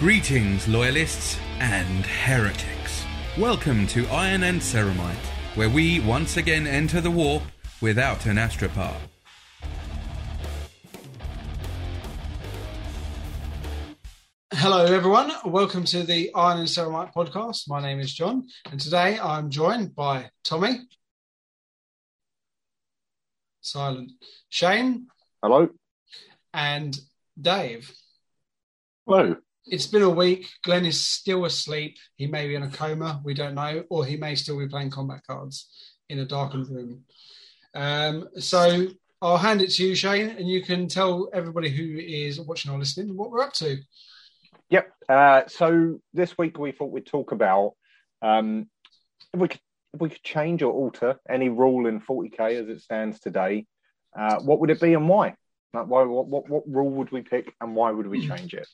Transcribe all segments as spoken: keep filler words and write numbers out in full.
Greetings, loyalists and heretics. Welcome to Iron and Ceramite, where we once again enter the warp without an astropar. Hello everyone, welcome to the Iron and Ceramite podcast. My name is John, and today I'm joined by Tommy. Silent. Shane. Hello. And Dave. Hello. It's been a week. Glenn is still asleep. He may be in a coma. We don't know. Or he may still be playing combat cards in a darkened room. Um, so I'll hand it to you, Shane, and you can tell everybody who is watching or listening what we're up to. Yep. Uh, so this week we thought we'd talk about um, if, we could, if we could change or alter any rule in forty K as it stands today, uh, what would it be and why? Like why, what, what, what rule would we pick and why would we change it?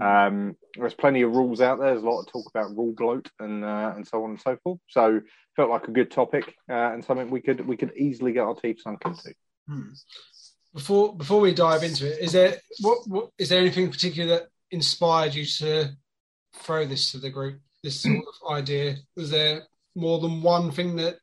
Um, there's plenty of rules out there. There's a lot of talk about rule gloat and uh, and so on and so forth. So felt like a good topic uh, and something we could we could easily get our teeth sunk into. Before before we dive into it, is there what, what is there anything in particular that inspired you to throw this to the group? This sort of idea, was there more than one thing that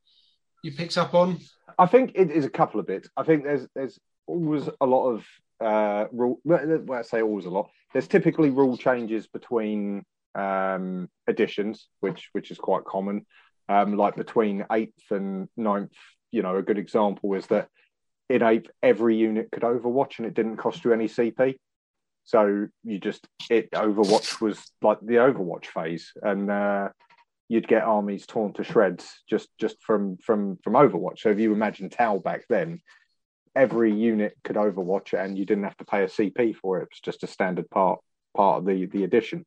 you picked up on? I think it is a couple of bits. I think there's there's. Always a lot of uh, rule. Well, I say always a lot. There's typically rule changes between um, editions, which which is quite common. Um, like between eighth and ninth, you know, a good example is that in eighth every unit could Overwatch, and it didn't cost you any C P. So you just it Overwatch was like the Overwatch phase, and uh, you'd get armies torn to shreds just just from from from Overwatch. So if you imagine Tau back then, every unit could Overwatch it and you didn't have to pay a C P for it. It was just a standard part part of the, the edition.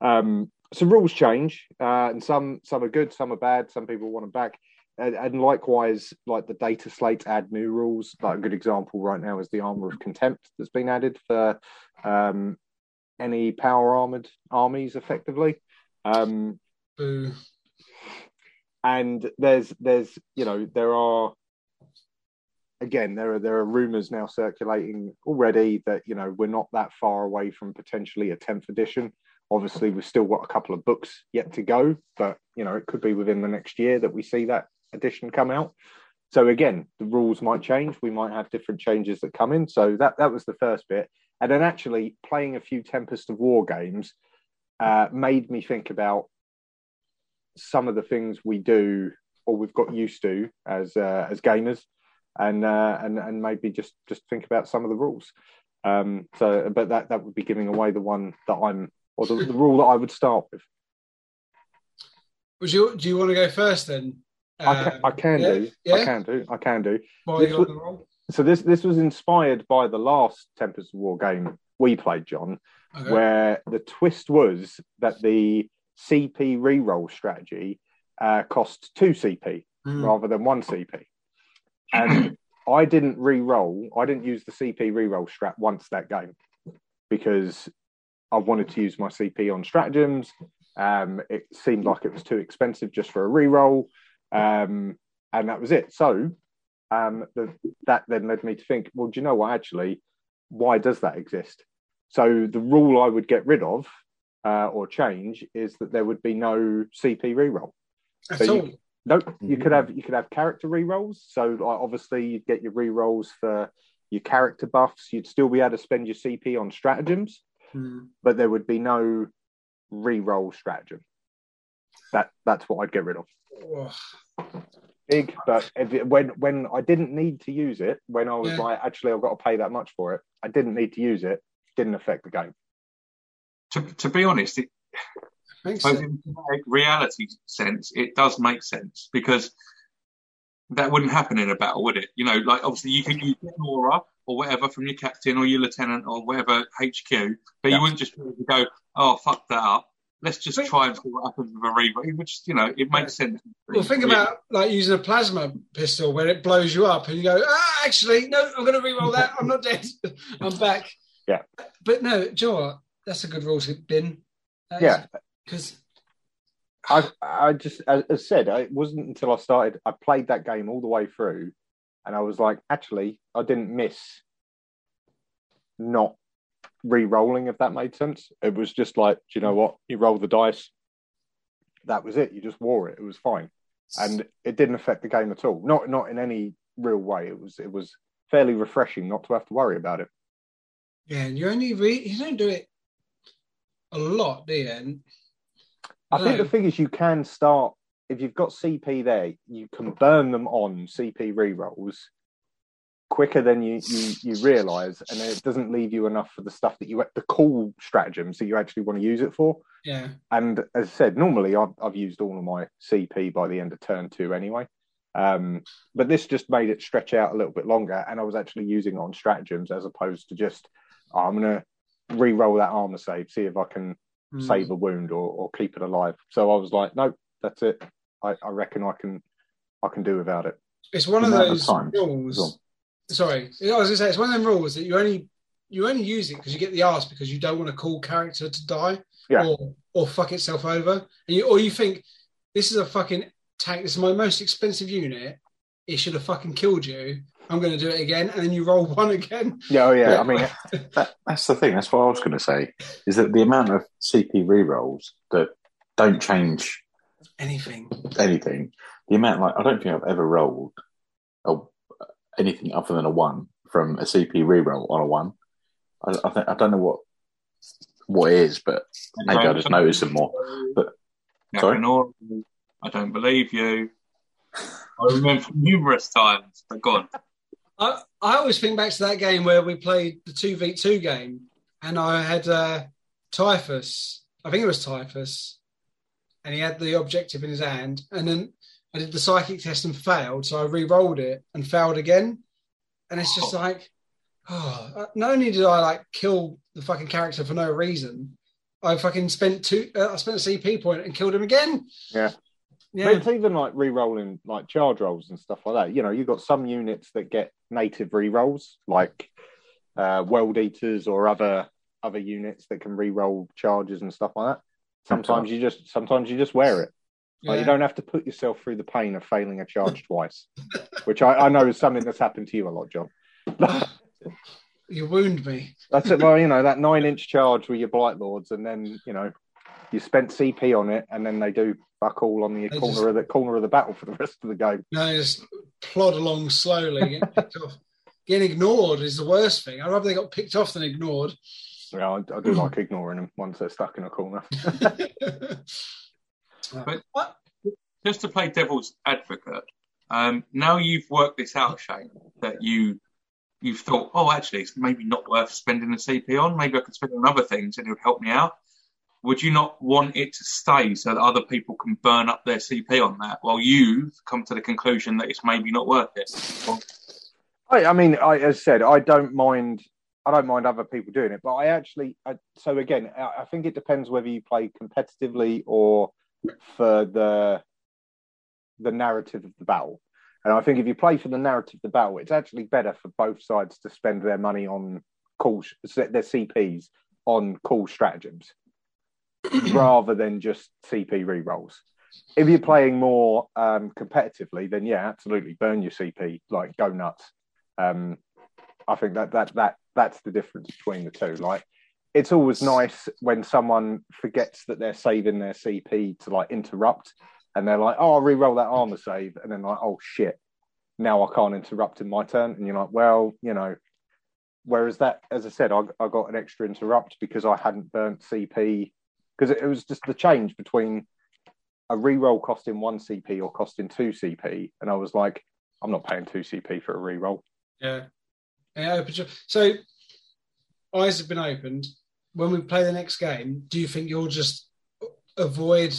Um, so rules change uh, and some some are good, some are bad, some people want them back. And, and likewise, like the data slates add new rules. Like a good example right now is the Armour of Contempt that's been added for um, any power-armoured armies, effectively. Um, Boo. And there's, there's, you know, there are... Again, there are there are rumours now circulating already that, you know, we're not that far away from potentially a tenth edition. Obviously, we've still got a couple of books yet to go, but, you know, it could be within the next year that we see that edition come out. So, again, the rules might change. We might have different changes that come in. So that, that was the first bit. And then actually playing a few Tempest of War games uh, made me think about some of the things we do or we've got used to as uh, as gamers. And uh, and and maybe just, just think about some of the rules. Um, so, but that, that would be giving away the one that I'm, or the, the rule that I would start with. Would you? Do you want to go first then? I can, um, I can yeah, do. Yeah. I can do. I can do. This was, the role? So this this was inspired by the last Tempest of War game we played, John, okay. Where the twist was that the C P reroll strategy uh, cost two C P mm. rather than one C P. And I didn't re-roll, I didn't use the C P re-roll strat once that game because I wanted to use my C P on stratagems. Um, it seemed like it was too expensive just for a re-roll. Um, and that was it. So um, the, that then led me to think, well, do you know what, actually, why does that exist? So the rule I would get rid of uh, or change is that there would be no C P re-roll. That's so all. You, Nope, you could have you could have character re-rolls. So like, obviously you'd get your re-rolls for your character buffs. You'd still be able to spend your C P on stratagems, mm. but there would be no re-roll stratagem. That that's what I'd get rid of. Oh. Big, but if it, when when I didn't need to use it, when I was yeah. like, actually I've got to pay that much for it. I didn't need to use it. Didn't affect the game. To to be honest, it. Makes but sense. In reality sense, it does make sense because that wouldn't happen in a battle, would it? You know, like obviously you could use an aura or whatever from your captain or your lieutenant or whatever H Q, but yeah. you wouldn't just be able to go, oh, fuck that up. Let's just think, try and see what happens with a reroll, which, you know, it makes sense. Well, think yeah. about like using a plasma pistol where it blows you up and you go, ah, actually, no, I'm going to reroll that. I'm not dead. I'm back. Yeah. But no, do you know what? That's a good rule to bin. That yeah. Is- Because I, I just, as I said, it wasn't until I started. I played that game all the way through, and I was like, actually, I didn't miss not re-rolling, if that made sense. It was just like, do you know what? You roll the dice. That was it. You just wore it. It was fine. And it didn't affect the game at all. Not not in any real way. It was it was fairly refreshing not to have to worry about it. Yeah, and you only re- you don't do it a lot, do you? And, I no. think the thing is, you can start, if you've got C P there, you can burn them on C P rerolls quicker than you you, you realise, and it doesn't leave you enough for the stuff that you, the cool stratagems that you actually want to use it for. Yeah. And as I said, normally I've, I've used all of my C P by the end of turn two anyway. Um, but this just made it stretch out a little bit longer, and I was actually using on stratagems as opposed to just, oh, I'm going to re-roll that armor save, see if I can mm. save a wound or, or keep it alive. So I was like, nope, that's it. I, I reckon I can I can do without it. It's one and of those rules. Sorry, I was going to say, it's one of them rules that you only you only use it because you get the arse because you don't want a cool character to die yeah. or or fuck itself over. And you, or you think, this is a fucking tank, this is my most expensive unit, it should have fucking killed you, I'm going to do it again, and then you roll one again. Yeah, oh yeah, I mean, that, that's the thing, that's what I was going to say, is that the amount of C P rerolls that don't change anything, anything, the amount, like, I don't think I've ever rolled a anything other than a one from a C P reroll on a one. I, I, th- I don't know what what it is, but maybe I just noticed them more. But sorry, I don't believe you. I remember numerous times. But go on. I I always think back to that game where we played the two v two game, and I had uh, Typhus. I think it was Typhus, and he had the objective in his hand, and then I did the psychic test and failed, so I re-rolled it and failed again. And it's just oh. like, oh, not only did I like kill the fucking character for no reason, I fucking spent two, uh, I spent a C P point and killed him again. Yeah. yeah. But it's even like re-rolling like charge rolls and stuff like that. You know, you've got some units that get native re-rolls, like uh, World Eaters or other other units that can re-roll charges and stuff like that. Sometimes you just sometimes you just wear it. Like yeah. You don't have to put yourself through the pain of failing a charge twice, which I, I know is something that's happened to you a lot, John. You wound me. That's it. Well, you know, that nine-inch charge with your Blight Lords, and then, you know, you spent C P on it, and then they do fuck all on the they corner just, of the corner of the battle for the rest of the game. No, you just plod along slowly, get picked off. Getting ignored is the worst thing. I'd rather they got picked off than ignored. Yeah, I, I do like ignoring them once they're stuck in a corner. But what? Just to play devil's advocate, um, now you've worked this out, Shane, that you, you've thought, oh, actually, it's maybe not worth spending a C P on. Maybe I could spend it on other things and it would help me out. Would you not want it to stay so that other people can burn up their C P on that while you've come to the conclusion that it's maybe not worth it? Well, I, I mean, I, as I said, I don't mind... I don't mind other people doing it, but I actually... I, so, again, I, I think it depends whether you play competitively or... for the the narrative of the battle. And I think if you play for the narrative of the battle, it's actually better for both sides to spend their money on cool, their C Ps on cool stratagems rather than just C P rerolls. If you're playing more um, competitively, then yeah, absolutely, burn your C P, like go nuts. Um, I think that that that that's the difference between the two. Like, it's always nice when someone forgets that they're saving their C P to like interrupt, and they're like, oh, I'll re-roll that armor save. And then like, oh shit, now I can't interrupt in my turn. And you're like, well, you know, whereas that, as I said, I, I got an extra interrupt because I hadn't burnt C P, because it, it was just the change between a re-roll costing one C P or costing two C P. And I was like, I'm not paying two C P for a re-roll. Yeah. yeah so eyes have been opened. When we play the next game, do you think you'll just avoid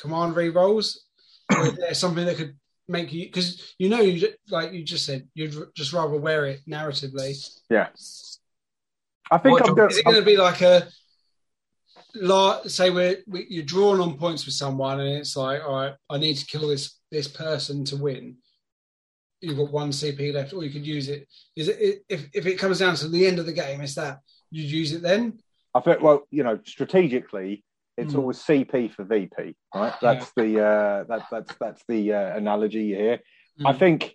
command rerolls? Or is there something that could make you... Because, you know, you, like you just said, you'd just rather wear it narratively. Yeah. I think I'm going to... Is it going to be like a... Like, say we're, we, you're drawn on points with someone and it's like, all right, I need to kill this this person to win. You've got one C P left, or you could use it. Is it if, if it comes down to the end of the game, is that you'd use it then? I think, well, you know, strategically, it's mm. always C P for V P, right? That's yeah. the uh, that that's that's the uh, analogy here. Mm. I think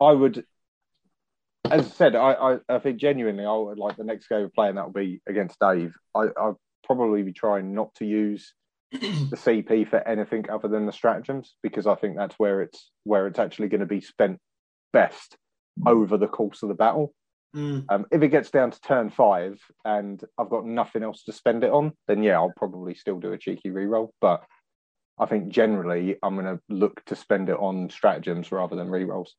I would as I said, I, I, I think genuinely, I would, like the next game of playing that will be against Dave. I, I'll probably be trying not to use the C P for anything other than the stratagems, because I think that's where it's where it's actually going to be spent best over the course of the battle. Mm. Um, if it gets down to turn five and I've got nothing else to spend it on, then yeah, I'll probably still do a cheeky reroll. But I think generally I'm going to look to spend it on stratagems rather than rerolls.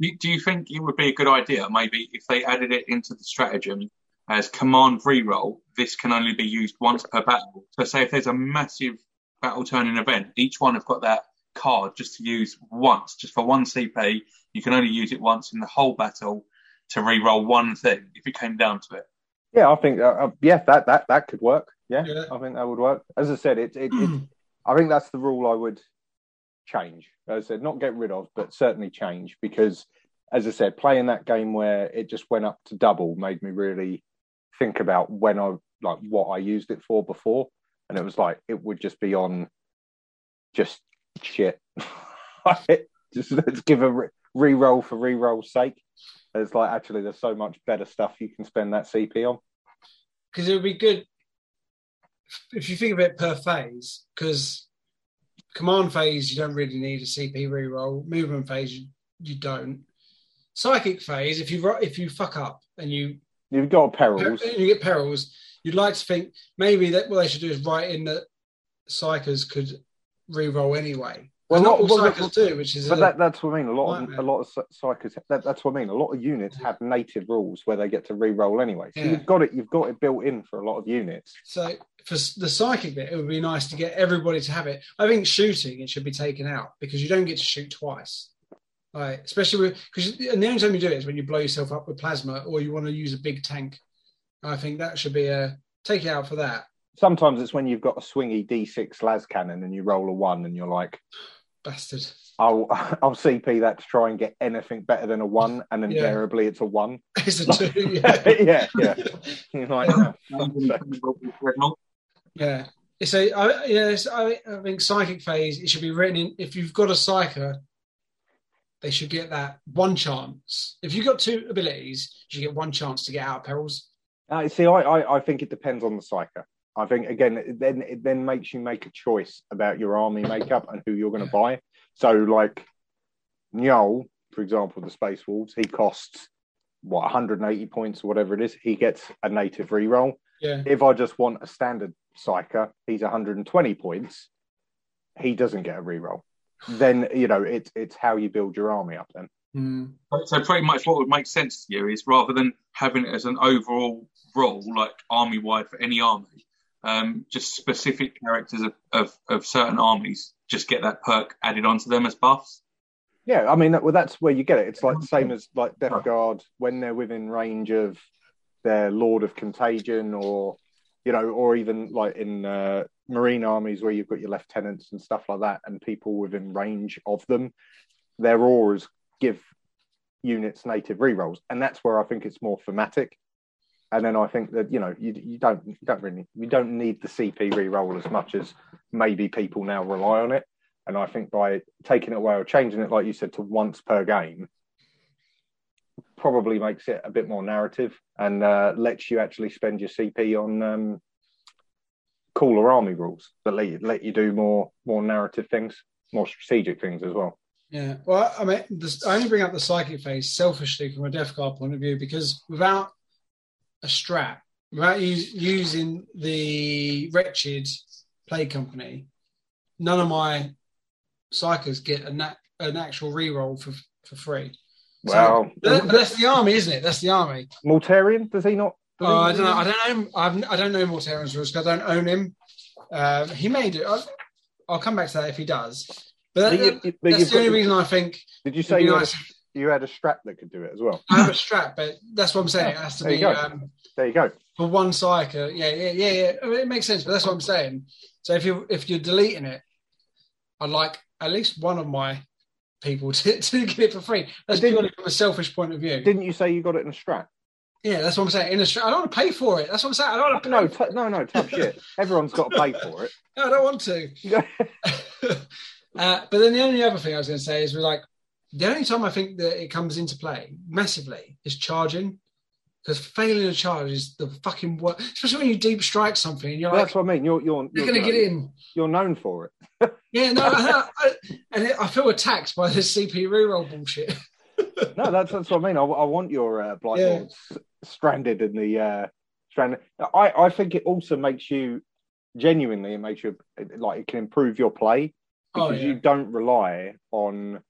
Do you think it would be a good idea, maybe, if they added it into the stratagem as command reroll? This can only be used once per battle. So say if there's a massive battle turning event, each one have got that card just to use once, just for one C P. You can only use it once in the whole battle to reroll one thing if it came down to it. Yeah, I think, uh, yeah, that, that, that could work. Yeah, yeah, I think that would work. As I said, it, it, it I think that's the rule I would change. As I said, not get rid of, but certainly change, because, as I said, playing that game where it just went up to double made me really think about when I, like, what I used it for before, and it was like it would just be on just shit. Just let's give a re- reroll for reroll's sake. It's like, actually, there's so much better stuff you can spend that C P on. Because it would be good if you think of it per phase, because command phase, you don't really need a C P reroll. Movement phase, you, you don't. Psychic phase, if you if you fuck up and you... You've got perils. You get perils. You'd like to think maybe that what they should do is write in that psychers could reroll anyway. Well, not, not all well, psychers do, which is. But that, that's what I mean. A lot, nightmare. of a lot of psychers. That, that's what I mean. A lot of units have native rules where they get to reroll anyway. So yeah. you've got it. You've got it built in for a lot of units. So for the psychic bit, it would be nice to get everybody to have it. I think shooting it should be taken out, because you don't get to shoot twice. Right, especially because the only time you do it is when you blow yourself up with plasma, or you want to use a big tank. I think that should be a take it out for that. Sometimes it's when you've got a swingy D six las cannon and you roll a one, and you're like, bastard. I'll I'll C P that to try and get anything better than a one, and invariably yeah. it's a one. It's a two. Yeah, yeah, yeah. You're like, oh. yeah. It's a I, yeah. It's, I, I think psychic phase. It should be written in. If you've got a psyker, they should get that one chance. If you've got two abilities, you get one chance to get out of perils. Uh, see, I, I, I think it depends on the psyker. I think, again, it then, it then makes you make a choice about your army makeup and who you're going to yeah. buy. So, like, Nyol, for example, the Space Wolves, he costs, what, one hundred eighty points or whatever it is. He gets a native reroll. Yeah. If I just want a standard psyker, he's one hundred twenty points. He doesn't get a reroll. Then, you know, it's it's how you build your army up then. Mm. So pretty much what would make sense to you is, rather than having it as an overall rule, like army-wide for any army, um, just specific characters of, of, of certain armies just get that perk added onto them as buffs? Yeah, I mean, well, that's where you get it. It's like the same as like Death Guard, when they're within range of their Lord of Contagion, or, you know, or even like in... Uh, Marine armies where you've got your lieutenants and stuff like that, and people within range of them, their auras give units native rerolls, and that's where I think it's more thematic. And then I think that, you know, you, you don't you don't really you don't need the C P reroll as much as maybe people now rely on it. And I think by taking it away or changing it, like you said, to once per game, probably makes it a bit more narrative and uh, lets you actually spend your C P on. Um, cooler army rules that let you, let you do more more narrative things, more strategic things as well. Yeah, well, I mean, this, I only bring up the psychic phase selfishly from a Death Guard point of view, because without a strat, without use, using the wretched play company, none of my psychers get a nat, an actual reroll for for free. So well, that, that's the army, isn't it? That's the army. Mortarion, does he not? Oh, I don't know. I don't know. I've, I don't know Mortarion's rules because I don't own him. Um, he may do. I'll, I'll come back to that if he does. But, that, but, you, but that's the only reason I think. Did you say you, nice. had a, you had a strat that could do it as well? I have a strat, but that's what I'm saying. Yeah, it has to there be. You um, there you go. For one psyker, yeah, yeah, yeah, yeah. I mean, it makes sense, but that's what I'm saying. So if you if you're deleting it, I'd like at least one of my people to, to get it for free. That's purely from a selfish point of view. Didn't you say you got it in a strat? Yeah, that's what I'm saying. In Australia, I don't want to pay for it. That's what I'm saying. I don't want to. No, t- no, no, tough shit. Everyone's got to pay for it. No, I don't want to. uh, but then the only other thing I was going to say is, we're like, The only time I think that it comes into play massively is charging, because failing a charge is the fucking worst. Especially when you deep strike something, and you're well, like, "That's what I mean." You're you're, you're, you're going to get in. You're known for it. Yeah, no, I, I, and I feel attacked by this C P reroll bullshit. No, that's that's what I mean. I, I want your uh, Blight Lords yeah. stranded in the uh, stranded. I I think it also makes you genuinely. It makes you like it can improve your play because oh, yeah. you don't rely on.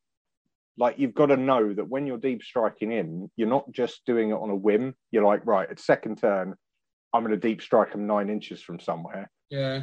Like, you've got to know that when you're deep striking in, you're not just doing it on a whim. You're like, right, at second turn, I'm going to deep strike them nine inches from somewhere. Yeah.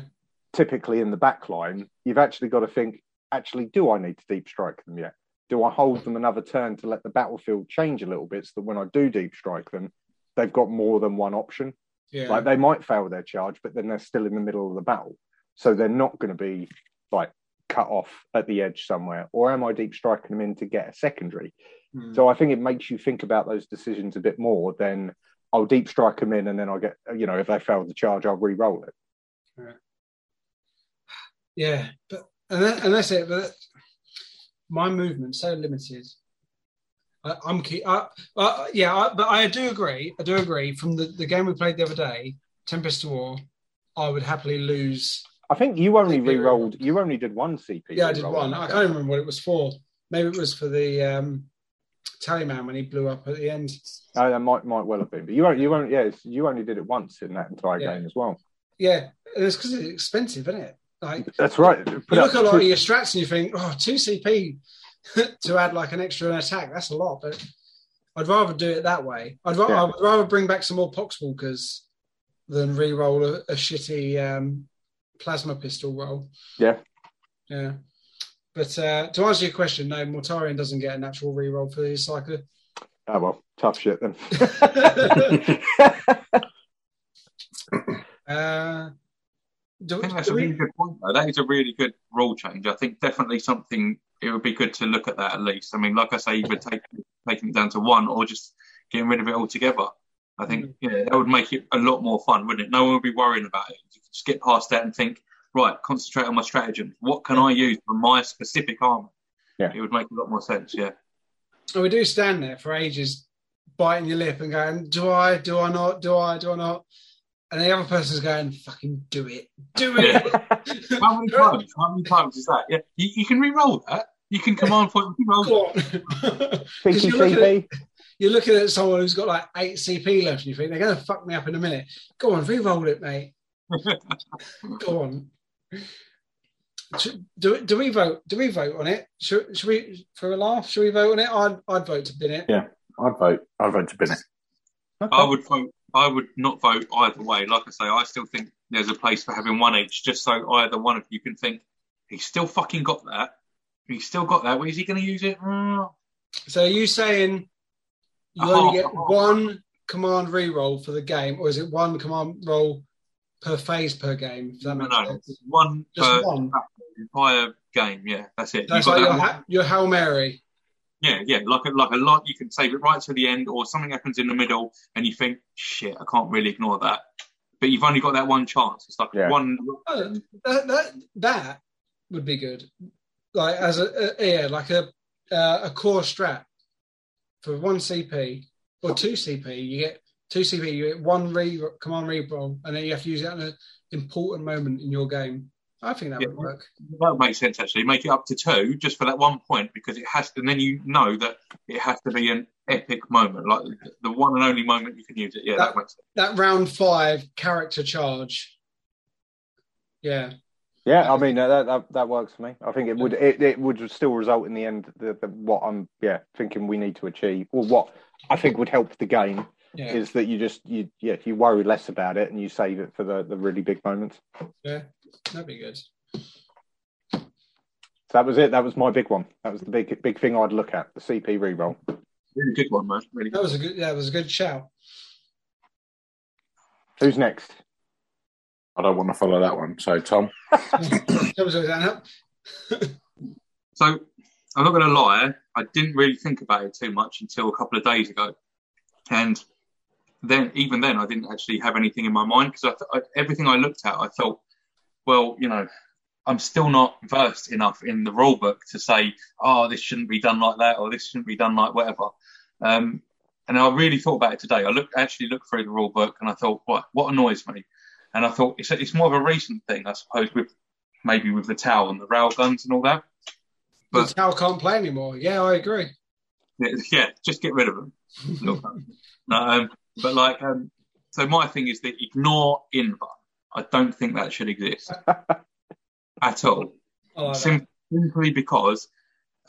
Typically in the back line, you've actually got to think, actually, do I need to deep strike them yet? Do I hold them another turn to let the battlefield change a little bit so that when I do deep strike them, they've got more than one option? Yeah. Like, they might fail their charge, but then they're still in the middle of the battle. So they're not going to be, like, cut off at the edge somewhere, or am I deep striking them in to get a secondary? Mm. So I think it makes you think about those decisions a bit more than I'll deep strike them in and then I'll get, you know, if they fail the charge, I'll re-roll it. Right. Yeah, but and, that, and that's it. But my movement's so limited. I, I'm keep. I, I, yeah, I, but I do agree. I do agree. From the, the game we played the other day, Tempest of War, I would happily lose. I think you only C P re-rolled. You only did one C P. Yeah, I did one. I can't remember what it was for. Maybe it was for the um, Tallyman when he blew up at the end. Oh, that might might well have been. But you only, you only, yeah, you only did it once in that entire yeah. game as well. Yeah, and it's because it's expensive, isn't it? Like that's right. Put you look at a lot two... of your strats and you think, oh, two C P to add like an extra attack. That's a lot. But I'd rather do it that way. I'd rather, yeah. I'd rather bring back some more Poxwalkers than re-roll a, a shitty. Um, plasma pistol roll. Yeah. Yeah. But uh, to answer your question, no, Mortarion doesn't get a natural reroll for his cycle. Oh, well, tough shit then. uh, do, I think that's a really good point, though. That is a really good rule change. I think definitely something, it would be good to look at that at least. I mean, like I say, either take, taking it down to one or just getting rid of it altogether. I think yeah, that would make it a lot more fun, wouldn't it? No one would be worrying about it. You could just get past that and think, right, concentrate on my stratagem. What can yeah. I use for my specific armour? Yeah. It would make a lot more sense, yeah. And we do stand there for ages biting your lip and going, do I, do I not, do I, do I not? And the other person's going, fucking do it, do it. Yeah. How many times? How many times is that? Yeah, You, you can re-roll that. You can command point and re-roll that. P C P. You're looking at someone who's got like eight C P left and you think, they're going to fuck me up in a minute. Go on, re-roll it, mate. Go on. Do, do we vote? Do we vote on it? Should, should we, for a laugh, should we vote on it? I'd, I'd vote to bin it. Yeah, I'd vote. I'd vote to bin it. Okay. I would vote. I would not vote either way. Like I say, I still think there's a place for having one each, just so either one of you can think, he's still fucking got that. He's still got that. Where is he going to use it? Mm. So are you saying... You only get one command re-roll for the game, or is it one command roll per phase per game? That no, no, it's one just per one. Entire game, yeah, that's it. That's like that your, ha- your Hail Mary. Yeah, yeah, like a, like a lot, you can save it right to the end, or something happens in the middle, and you think, shit, I can't really ignore that. But you've only got that one chance. It's like yeah. one... Oh, that, that, that would be good. Like, as a, a yeah, like a uh, a core strat. For one C P or two C P, you get two C P, you get one re command re-roll, and then you have to use it at an important moment in your game. I think that yeah, would work. That makes sense, actually. Make it up to two just for that one point, because it has to, and then you know that it has to be an epic moment, like the one and only moment you can use it. Yeah, that, that makes sense. That round five character charge. Yeah. Yeah, I mean that that that works for me. I think it would it, it would still result in the end the, the, what I'm yeah thinking we need to achieve, or what I think would help the game yeah. is that you just you yeah you worry less about it and you save it for the, the really big moments. Yeah, that'd be good. So that was it. That was my big one. That was the big big thing I'd look at, the C P reroll. Really good one, man. Really good. That was a good. Yeah, that was a good shout. Who's next? I don't want to follow that one. So, Tom. So, I'm not going to lie. I didn't really think about it too much until a couple of days ago. And then, even then, I didn't actually have anything in my mind because I th- I, everything I looked at, I thought, well, you know, I'm still not versed enough in the rule book to say, oh, this shouldn't be done like that, or this shouldn't be done like whatever. Um, and I really thought about it today. I looked, actually looked through the rule book, and I thought, what, what annoys me? And I thought it's, it's more of a recent thing, I suppose, with maybe with the Tau and the rail guns and all that. But the Tau can't play anymore. Yeah, I agree. Yeah, just get rid of them. no, um, but like, um, so my thing is that ignore Inva. I don't think that should exist. At all, like Sim- simply because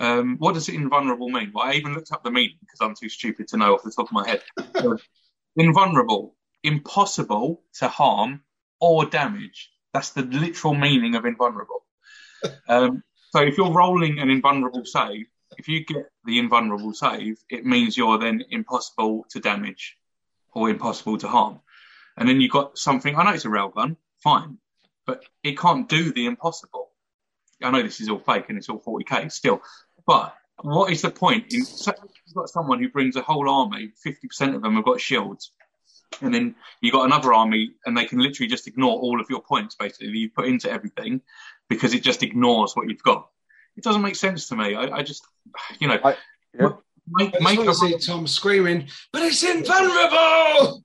um, what does invulnerable mean? Well, I even looked up the meaning because I'm too stupid to know off the top of my head. So, invulnerable, impossible to harm or damage. That's the literal meaning of invulnerable. Um, so if you're rolling an invulnerable save, if you get the invulnerable save, it means you're then impossible to damage or impossible to harm. And then you've got something, I know it's a railgun, fine. But it can't do the impossible. I know this is all fake and it's all forty K still. But what is the point? In, so you've got someone who brings a whole army, fifty percent of them have got shields. And then you've got another army and they can literally just ignore all of your points, basically, that you put into everything because it just ignores what you've got. It doesn't make sense to me. I, I just, you know... I, yeah. Make, I make a... see Tom screaming, but it's invulnerable.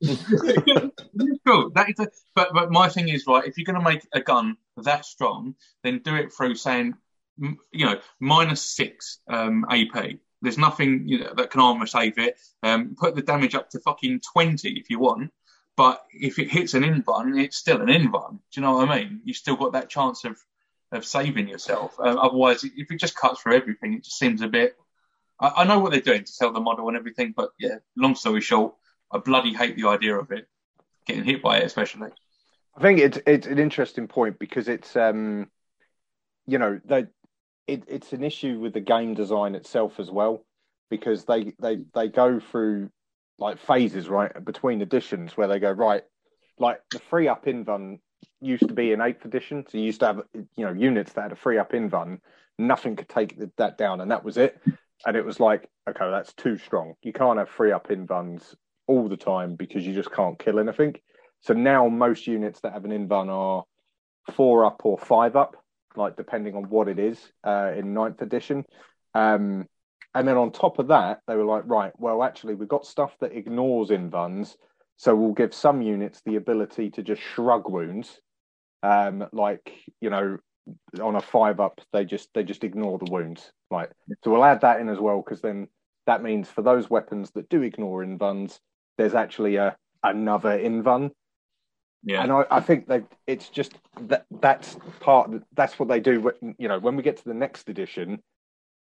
Cool. That is a, but but my thing is, right, if you're going to make a gun that strong, then do it through saying, you know, minus six um, A P. There's nothing, you know, that can armor save it. Um, put the damage up to fucking twenty if you want. But if it hits an invuln, it's still an invuln. Do you know what I mean? You still got that chance of of saving yourself. Um, otherwise, if it just cuts through everything, it just seems a bit. I know what they're doing to sell the model and everything, but yeah, long story short, I bloody hate the idea of it, getting hit by it especially. I think it's it's an interesting point because it's, um, you know, they, it, it's an issue with the game design itself as well because they, they, they go through like phases, right, between editions where they go, right, like the three-up invuln used to be in eighth edition, so you used to have, you know, units that had a three-up invuln, nothing could take that down and that was it. And it was like, okay, that's too strong. You can't have three up invulns all the time because you just can't kill anything. So now most units that have an invuln are four up or five up, like depending on what it is uh, in ninth edition. Um, and then on top of that, they were like, right, well, actually, we've got stuff that ignores invulns. So we'll give some units the ability to just shrug wounds. Um, like, you know, on a five up, they just they just ignore the wounds. Right, so we'll add that in as well because then that means for those weapons that do ignore invulns, there's actually a another invuln. Yeah, and I, I think they it's just that that's part that's what they do. When, you know, when we get to the next edition,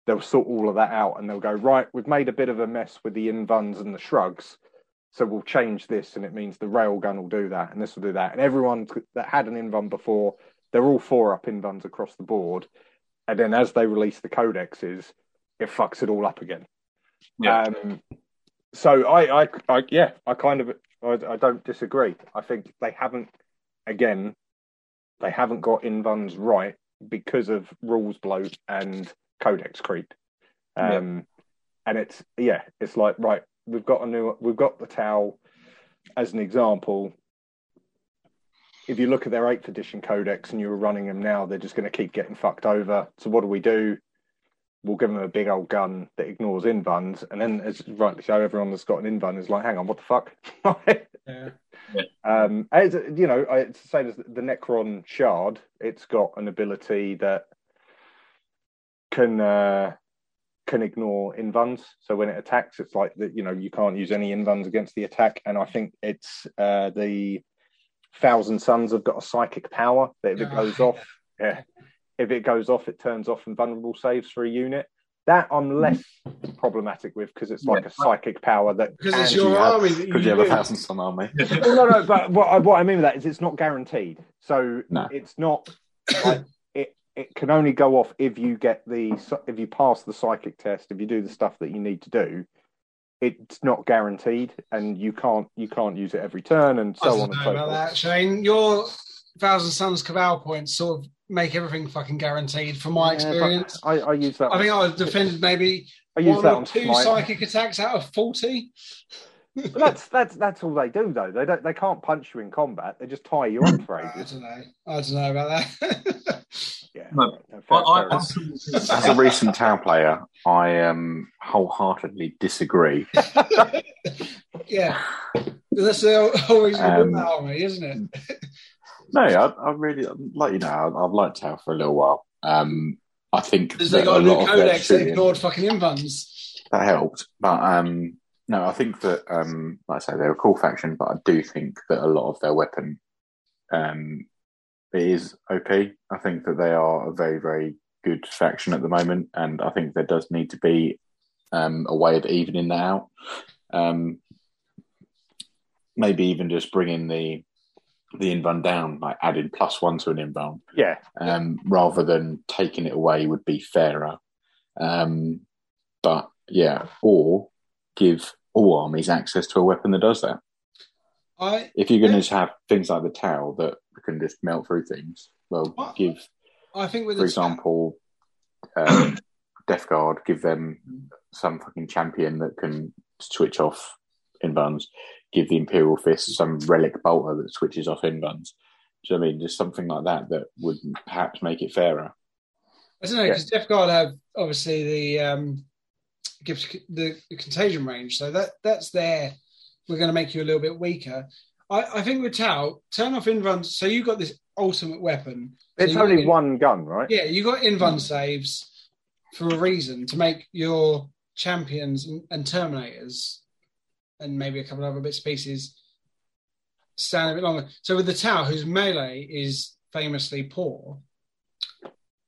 they'll sort all of that out and they'll go right. We've made a bit of a mess with the invulns and the shrugs, so we'll change this and it means the railgun will do that and this will do that. And everyone that had an invuln before, they're all four up invulns across the board. And then as they release the codexes, it fucks it all up again. Yeah. Um, so I, I, I, yeah, I kind of, I, I don't disagree. I think they haven't, again, they haven't got invulns right because of rules bloat and codex creep. Um, yeah. And it's, yeah, it's like, right, we've got a new, we've got the Tau as an example. If you look at their eighth edition codex and you were running them now, they're just going to keep getting fucked over. So what do we do? We'll give them a big old gun that ignores invulns. And then, as rightly so, everyone that's got an invuln is like, hang on, what the fuck? Yeah. um, as, you know, it's the same as the Necron shard. It's got an ability that can uh, can ignore invulns. So when it attacks, it's like, the, you know, you can't use any invulns against the attack. And I think it's uh, the... Thousand Sons have got a psychic power that if it goes oh, off, yeah. if it goes off, it turns off invulnerable saves for a unit. That I'm less problematic with because it's like yeah. a psychic power that because it's your you army because you, you have a Thousand Son army. well, no, no, but what I, what I mean by that is it's not guaranteed, so no. it's not. Like, it it can only go off if you get the if you pass the psychic test, if you do the stuff that you need to do. It's not guaranteed, and you can't you can't use it every turn, and so on and so forth. I don't know about that, Shane. Your Thousand Sons Cabal points sort of make everything fucking guaranteed, from my yeah, experience. I, I use that. I think I defended maybe I one or two psychic attacks out of forty. But that's that's that's all they do though. They don't they can't punch you in combat. They just tie you up for ages. I don't know. I don't know about that. Yeah. No, I, I, as a recent Tau player, I um, wholeheartedly disagree. Yeah, that's the whole reason um, about army, isn't it? No, I, I really like you know I, I've liked Tau for a little while. Um, I think because they got a new codex that ignored fucking invans. That helped, but um, no, I think that um, like I say, they're a cool faction, but I do think that a lot of their weapon. Um, It is O P. I think that they are a very, very good faction at the moment, and I think there does need to be um, a way of evening that out. Um, maybe even just bringing the the Invuln down, like adding plus one to an Invuln. Yeah. Um, rather than taking it away would be fairer. Um, but, yeah, or give all armies access to a weapon that does that. I, if you're going to have things like the Tau that can just melt through things, well, I, give, I think with for example, um, Death Guard, give them some fucking champion that can switch off invulns. Give the Imperial Fists some relic bolter that switches off invulns. Do you know what I mean? Just something like that that would perhaps make it fairer. I don't know, because yeah. Death Guard have obviously the um, gives the, the contagion range, so that that's there. We're going to make you a little bit weaker. I, I think with Tau, turn off Invuln. So you've got this ultimate weapon. It's so only in, one gun, right? Yeah, you got Invuln saves for a reason, to make your champions and, and Terminators and maybe a couple of other bits and pieces stand a bit longer. So with the Tau, whose melee is famously poor,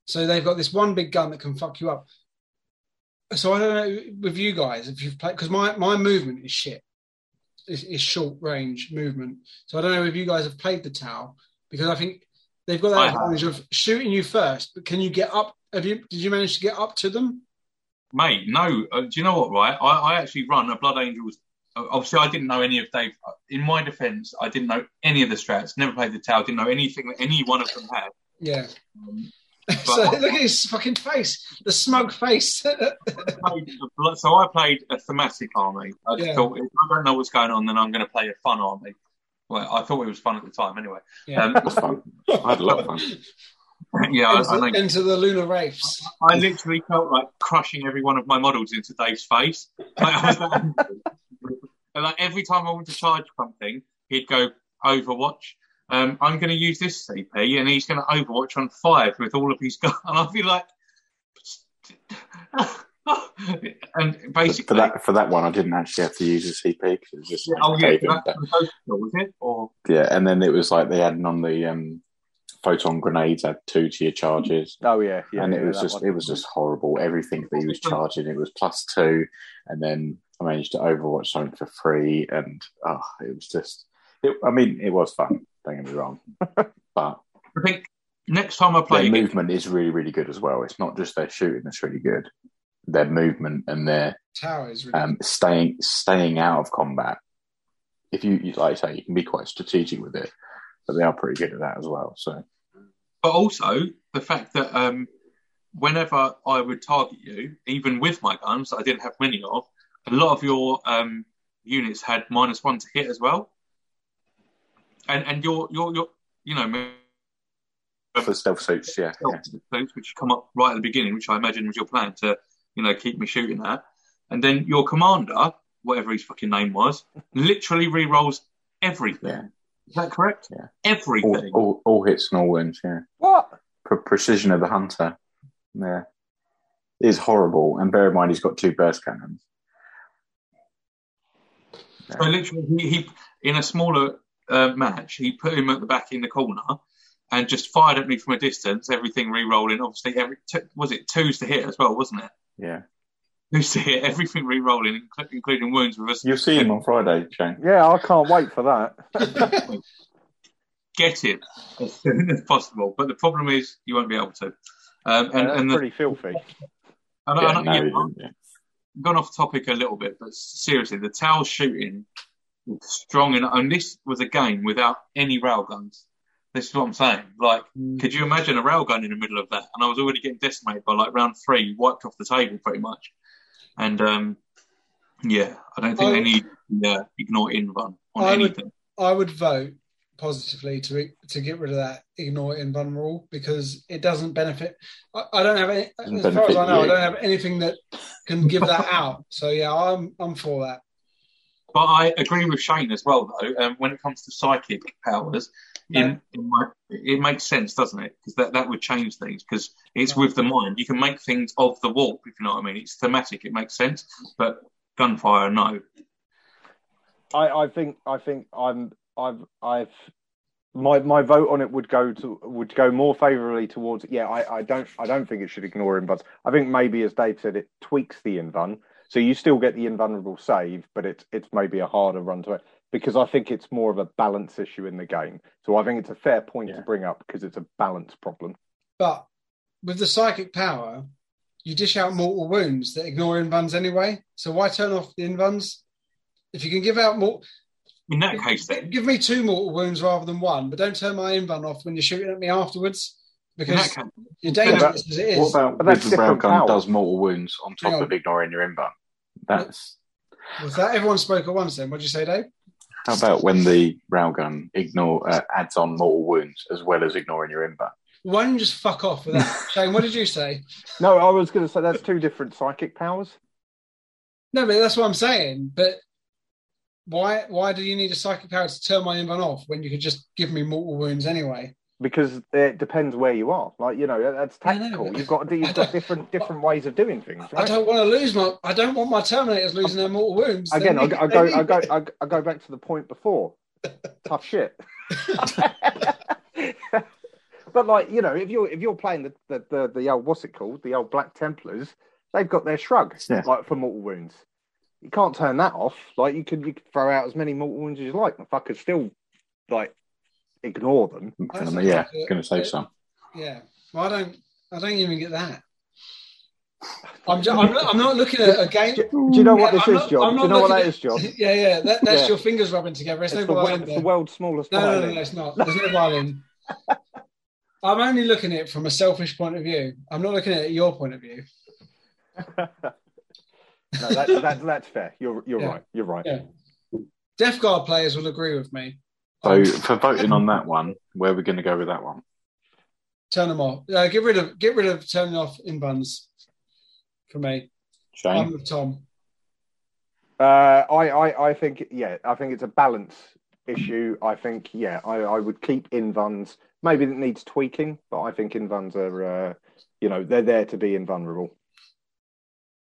so they've got this one big gun that can fuck you up. So I don't know with you guys, if you've played... Because my, my movement is shit. Is short range movement. So I don't know if you guys have played the Tau, because I think they've got that advantage of shooting you first, but can you get up? Have you? Did you manage to get up to them? Mate, no. Uh, do you know what, right? I, I actually run a Blood Angels. Obviously, I didn't know any of Dave. In my defence, I didn't know any of the strats. Never played the Tau. Didn't know anything that any one of them had. Yeah. Um, so I, look at his fucking face. The smug face. So I played a thematic army. I just yeah. thought, if I don't know what's going on, then I'm going to play a fun army. Well, I thought it was fun at the time anyway. Yeah. Um, it was fun. I had a lot of fun. Yeah, I, I think, into the lunar wraiths. I, I literally felt like crushing every one of my models into Dave's face. Like, I was like, and like every time I wanted to charge something, he'd go, Overwatch. Um, I'm going to use this C P, and he's going to Overwatch on five with all of his guns. And I feel like, and basically for that for that one, I didn't actually have to use a C P because it was just like, oh yeah, that was was it? Or yeah, and then it was like they added on the um, photon grenades, add two to your charges. Oh yeah, yeah and yeah, it was just one. It was just horrible. Everything that he was charging, it was plus two, and then I managed to Overwatch something for free, and oh, it was just. It, I mean, it was fun. Don't get me wrong, but I think next time I play, their movement is really, really good as well. It's not just their shooting that's really good; their movement and their Tau is really um, staying staying out of combat. If you, you like, I say, you can be quite strategic with it, but they are pretty good at that as well. So, but also the fact that um, whenever I would target you, even with my guns, I didn't have many of. A lot of your um, units had minus one to hit as well. And and your your your you know for stealth suits, yeah, stealth yeah. suits, which come up right at the beginning, which I imagine was your plan to you know keep me shooting at. And then your commander, whatever his fucking name was, literally re-rolls everything. Yeah. Is that correct? Yeah, everything. All, all, all hits and all wins. Yeah. What? Pre- precision of the hunter. Yeah, it is horrible. And bear in mind, he's got two burst cannons. Yeah. So literally, he, he in a smaller. Uh, match, he put him at the back in the corner and just fired at me from a distance, everything re-rolling. Obviously, every t- was it twos to hit as well, wasn't it? Yeah. Twos to hit, everything re-rolling, including wounds with us. You'll see him on Friday, Shane. Yeah, I can't wait for that. Get him as soon as possible. But the problem is you won't be able to. Um, and, yeah, that's and the, pretty filthy. And, yeah, and, no, yeah, I've yeah. gone off topic a little bit, but seriously, the Tau shooting... strong enough, and this was a game without any railguns. This is what I'm saying. Like, mm. could you imagine a railgun in the middle of that? And I was already getting decimated by like round three, wiped off the table pretty much. And um, yeah, I don't think I, they need uh, ignore invuln on I anything. Would, I would vote positively to to get rid of that ignore invuln rule because it doesn't benefit. I, I don't have any, as far as I know, you. I don't have anything that can give that out. So yeah, I'm I'm for that. But I agree with Shane as well, though. Um, when it comes to psychic powers, yeah. in, in my, it makes sense, doesn't it? Because that, that would change things. Because it's yeah. with the mind. You can make things of the warp, if you know what I mean. It's thematic. It makes sense. But gunfire, no. I, I think. I think. I'm. I've. I've. My my vote on it would go to would go more favourably towards. Yeah. I, I don't. I don't think it should ignore invulns. I think maybe, as Dave said, it tweaks the invuln. So you still get the invulnerable save, but it's it's maybe a harder run to it because I think it's more of a balance issue in the game. So I think it's a fair point yeah. to bring up because it's a balance problem. But with the psychic power, you dish out mortal wounds that ignore invulns anyway. So why turn off the invulns if you can give out more? In that case, then give me two mortal wounds rather than one, but don't turn my invuln off when you're shooting at me afterwards. Because you're dangerous as it is. What about Rigid Railgun does mortal wounds on top of ignoring your invuln? That's. Was that everyone spoke at once then? What did you say, Dave? How about when the Railgun ignore uh, adds on mortal wounds as well as ignoring your invuln? Why don't you just fuck off with that? Shane, what did you say? No, I was going to say that's two different psychic powers. No, but that's what I'm saying. But why? Why do you need a psychic power to turn my invuln off when you could just give me mortal wounds anyway? Because it depends where you are. Like, you know, that's tactical. You've got, you've got different different ways of doing things, right? I don't want to lose my... I don't want my Terminators losing their mortal wounds. Again, I go, I, go, I, go, I, go, I go back to the point before. Tough shit. But, like, you know, if you're if you're playing the, the, the, the old... What's it called? The old Black Templars, they've got their shrug, yeah. like, for mortal wounds. You can't turn that off. Like, you could, you could throw out as many mortal wounds as you like. The fuckers still, like... ignore them. Gonna, yeah, like going to save some. Yeah, well, I don't. I don't even get that. I'm. Just, I'm, I'm not looking at a game. Do, do you know yeah, what this I'm is, not, John? Do you know what that at, is, John? Yeah, yeah. That, that's yeah. your fingers rubbing together. It's, it's no the, violin. It's the world's smallest. No, violin. no, no, no. It's not. There's no violin. I'm only looking at it from a selfish point of view. I'm not looking at it your point of view. No, that, that, that's fair. You're. You're yeah. right. You're right. Yeah. Death Guard players will agree with me. So for voting on that one, where are we going to go with that one? Turn them off. Uh, get rid of get rid of turning off invulns for me. Shane? I'm with Tom. Uh, I, I, I think, yeah, I think it's a balance issue. I think, yeah, I, I would keep invulns. Maybe it needs tweaking, but I think invulns are, uh, you know, they're there to be invulnerable.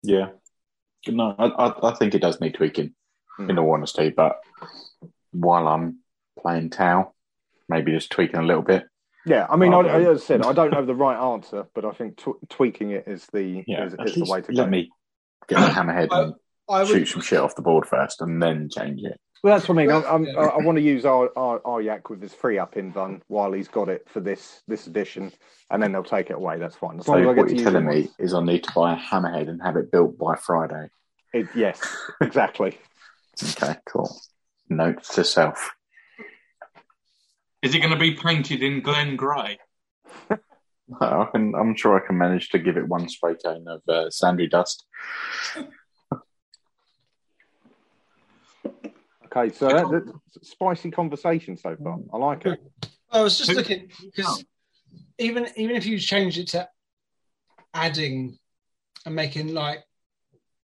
Yeah. No, I, I, I think it does need tweaking, mm. in all honesty, but while I'm playing Tau, maybe just tweaking a little bit. Yeah, I mean, I, I, as I said, I don't know the right answer, but I think tw- tweaking it is the yeah, is, is the way to let go. Let me get my hammerhead I, and I would... shoot some shit off the board first, and then change it. Well, that's what I mean. I'm, I'm, yeah. I, I want to use our Aryak with his free up invuln while he's got it for this this edition, and then they'll take it away. That's fine. As so long as I get what you're telling me is I need to buy a hammerhead and have it built by Friday. It, yes, exactly. Okay, cool. Note to self. Is it going to be painted in Glen Grey? No, I can, I'm sure I can manage to give it one spray can of uh, sandy dust. Okay, so that's that, a spicy conversation so far. I like it. I was just Who? looking, because oh. even, even if you change it to adding and making, like,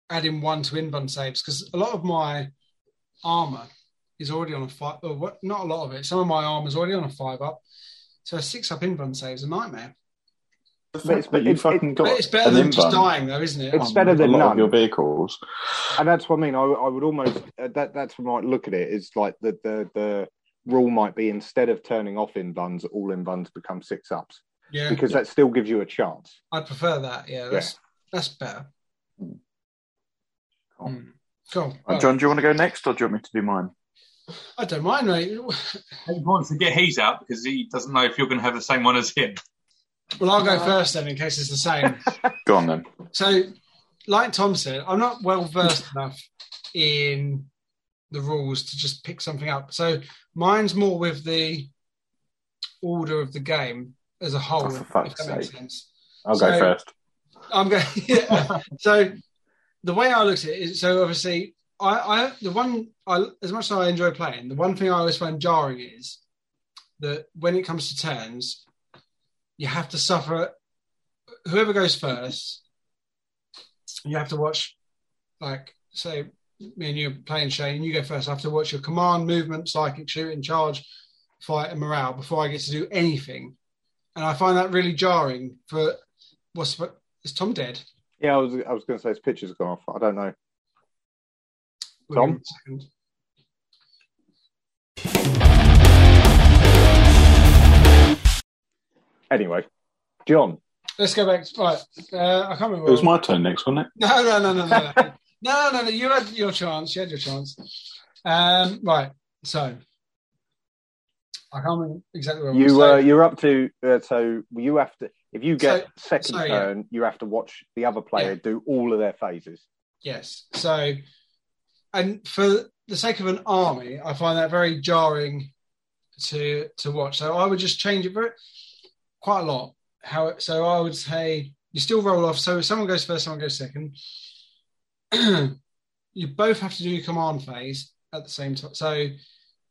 adding one to invuln saves, because a lot of my armour... is already on a five, or what, not a lot of it. Some of my armour's already on a five up. So a six up invuln save is a nightmare. But it's, but you it, fucking it, got but it's better than invuln. Just dying, though, isn't it? It's um, better than a lot none. Of your vehicles. And that's what I mean. I, I would almost, uh, that that's what I might look at it, is like the, the, the rule might be instead of turning off invulns, all invulns become six ups. Yeah. Because yeah. that still gives you a chance. I prefer that, yeah. That's, yeah. that's better. Mm. Cool. Mm. Cool. Right, John, do you want to go next, or do you want me to do mine? I don't mind, mate. He wants to get his out because he doesn't know if you're going to have the same one as him. Well, I'll go first then, in case it's the same. Go on then. So, like Tom said, I'm not well versed enough in the rules to just pick something up. So, mine's more with the order of the game as a whole. Oh, for fuck's if that sake. Makes sense. I'll so, go first. I'm going. Yeah. So, the way I looked at it is so obviously I, I the one I, as much as I enjoy playing, the one thing I always find jarring is that when it comes to turns, you have to suffer. Whoever goes first, you have to watch. Like, say, me and you are playing, Shane. You go first. I have to watch your command, movement, psychic, shooting, charge, fight, and morale before I get to do anything. And I find that really jarring. For what's is Tom dead? Yeah, I was. I was going to say his picture's gone off. I don't know. Tom. Anyway, John. Let's go back. Right, uh, I can't remember. It was my turn next, wasn't it? No, no, no, no, no, no, no, no, no. You had your chance. You had your chance. Um, right. So I can't remember exactly where I was. You uh, you're up to. Uh, so you have to. If you get so, second so, turn, yeah. you have to watch the other player yeah. do all of their phases. Yes. So. And for the sake of an army, I find that very jarring to to watch. So I would just change it very, quite a lot. How it, so I would say you still roll off. So if someone goes first, someone goes second. You both have to do your command phase at the same time. So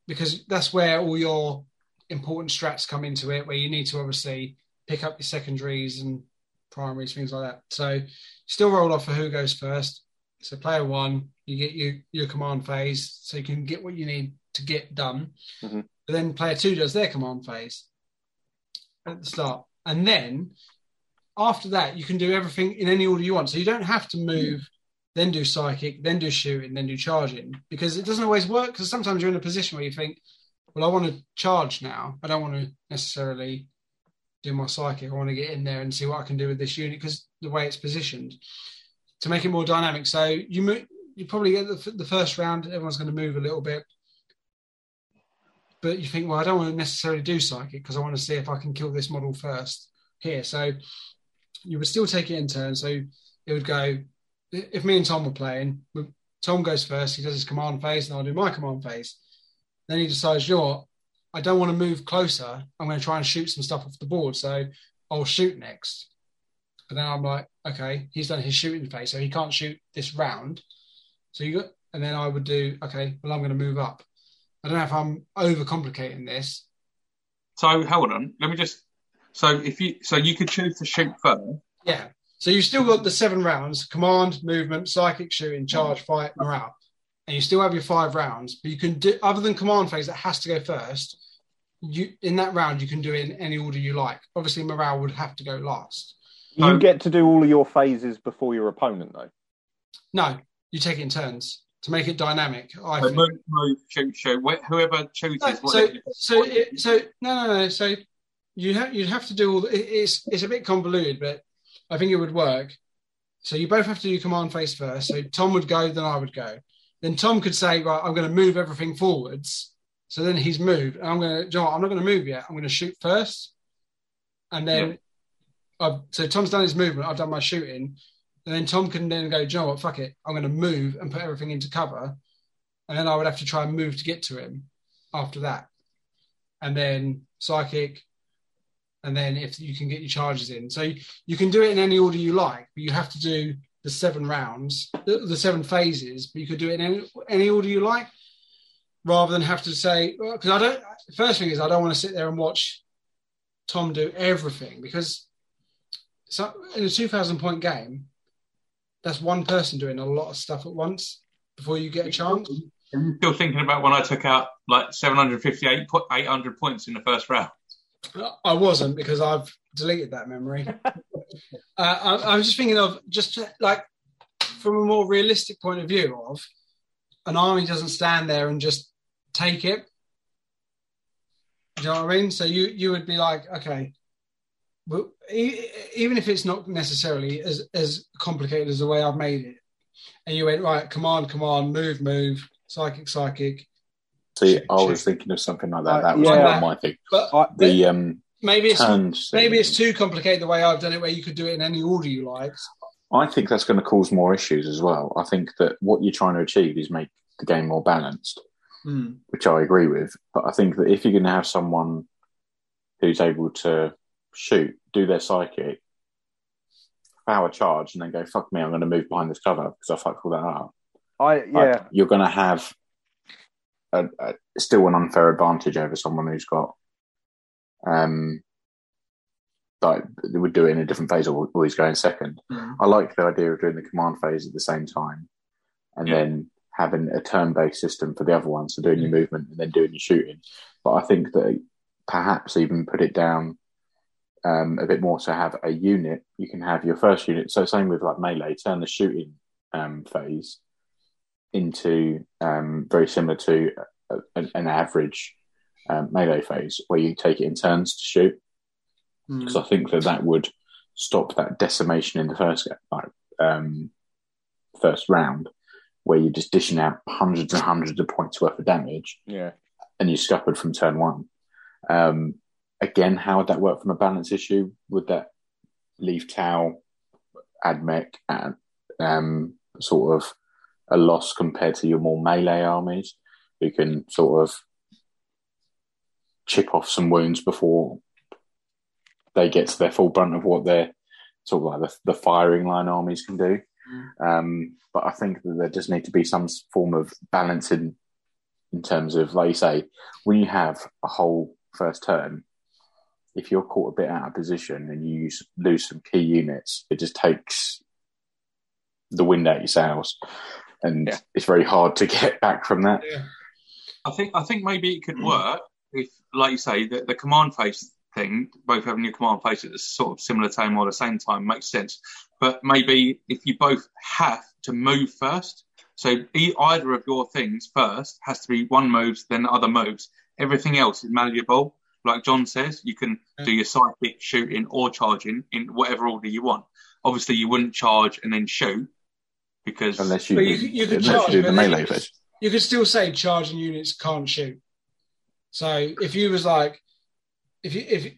because that's where all your important strats come into it, where you need to obviously pick up your secondaries and primaries, things like that. So you still roll off for who goes first. So player one, you get your, your command phase so you can get what you need to get done. Mm-hmm. But then player two does their command phase at the start. And then after that, you can do everything in any order you want. So you don't have to move, mm-hmm. then do psychic, then do shooting, then do charging, because it doesn't always work. Because sometimes you're in a position where you think, well, I want to charge now. I don't want to necessarily do my psychic. I want to get in there and see what I can do with this unit because the way it's positioned. To make it more dynamic. So you move, you probably get the, the first round, everyone's going to move a little bit. But you think, well, I don't want to necessarily do psychic because I want to see if I can kill this model first here. So you would still take it in turn. So it would go, if me and Tom were playing, Tom goes first, he does his command phase, and I'll do my command phase. Then he decides, you're, I don't want to move closer. I'm going to try and shoot some stuff off the board. So I'll shoot next. But then I'm like, okay, he's done his shooting phase, so he can't shoot this round. So you got, and then I would do, okay, well, I'm going to move up. I don't know if I'm overcomplicating this. So hold on, let me just. So if you, so you could choose to shoot first. Yeah. So you still got the seven rounds: command, movement, psychic, shooting, charge, fight, morale, and you still have your five rounds. But you can do, other than command phase, that has to go first. You in that round, you can do it in any order you like. Obviously, morale would have to go last. You um, get to do all of your phases before your opponent, though. No, you take it in turns to make it dynamic. I so think. Move, move, shoot, shoot. Whoever chooses. No, what so, so, it, so no, no, no. So you have you'd have to do all. The, it, it's it's a bit convoluted, but I think it would work. So you both have to do command phase first. So Tom would go, then I would go. Then Tom could say, "Right, I'm going to move everything forwards." So then he's moved, and I'm going to. John, I'm not going to move yet. I'm going to shoot first, and then. Yeah. I've, so Tom's done his movement, I've done my shooting, and then Tom can then go, you know what, fuck it, I'm going to move and put everything into cover, and then I would have to try and move to get to him after that. And then psychic, and then if you can get your charges in. So you, you can do it in any order you like, but you have to do the seven rounds, the, the seven phases, but you could do it in any, any order you like, rather than have to say, because well, I don't, first thing is I don't want to sit there and watch Tom do everything, because so in a two thousand point game, that's one person doing a lot of stuff at once before you get a chance. I'm still thinking about when I took out like seven hundred fifty-eight, eight hundred points in the first round. I wasn't, because I've deleted that memory. uh, I, I was just thinking of just like from a more realistic point of view of an army doesn't stand there and just take it. Do you know what I mean? So you, you would be like, okay, well, even if it's not necessarily as, as complicated as the way I've made it, and you went, right, command, command, move, move, psychic, psychic. See, shoot, I shoot. was thinking of something like that. That was yeah, that, my thing. But the um, maybe it's maybe it's too complicated the way I've done it, where you could do it in any order you like. I think that's going to cause more issues as well. I think that what you're trying to achieve is make the game more balanced, mm. which I agree with. But I think that if you're going to have someone who's able to shoot, do their psychic, power charge, and then go, fuck me, I'm going to move behind this cover because I fucked all that up. I yeah, like, you're going to have a, a, still an unfair advantage over someone who's got um, like they would do it in a different phase, or always going second. Mm-hmm. I like the idea of doing the command phase at the same time, and yeah. then having a turn-based system for the other one, so doing mm-hmm. your movement and then doing your shooting. But I think that perhaps even put it down um, a bit more to have a unit. You can have your first unit. So same with like melee, turn the shooting um, phase into um, very similar to a, a, an average um, melee phase, where you take it in turns to shoot. Because mm. I think that that would stop that decimation in the first like, um, first round, where you're just dishing out hundreds and hundreds of points worth of damage. Yeah. And you scuppered from turn one. Um, again, how would that work from a balance issue? Would that leave Tau, Admech, and um, sort of a loss compared to your more melee armies, who can sort of chip off some wounds before they get to their full brunt of what their sort of like the, the firing line armies can do? Mm. Um, but I think that there does need to be some form of balance in, in terms of, like you say, when you have a whole first turn, if you're caught a bit out of position and you use, lose some key units, it just takes the wind out your sails, and yeah. it's very hard to get back from that. Yeah. I think I think maybe it could work if, like you say, the, the command phase thing, both having your command phase at a sort of similar time or the same time makes sense. But maybe if you both have to move first, so either of your things first has to be one moves, then the other moves. Everything else is manageable. Like John says, you can do your psychic, shooting or charging in whatever order you want. Obviously, you wouldn't charge and then shoot, because... Unless you, do, you, you could unless charge, you do the melee phase. You could still say charging units can't shoot. So if you was like... if you, if you,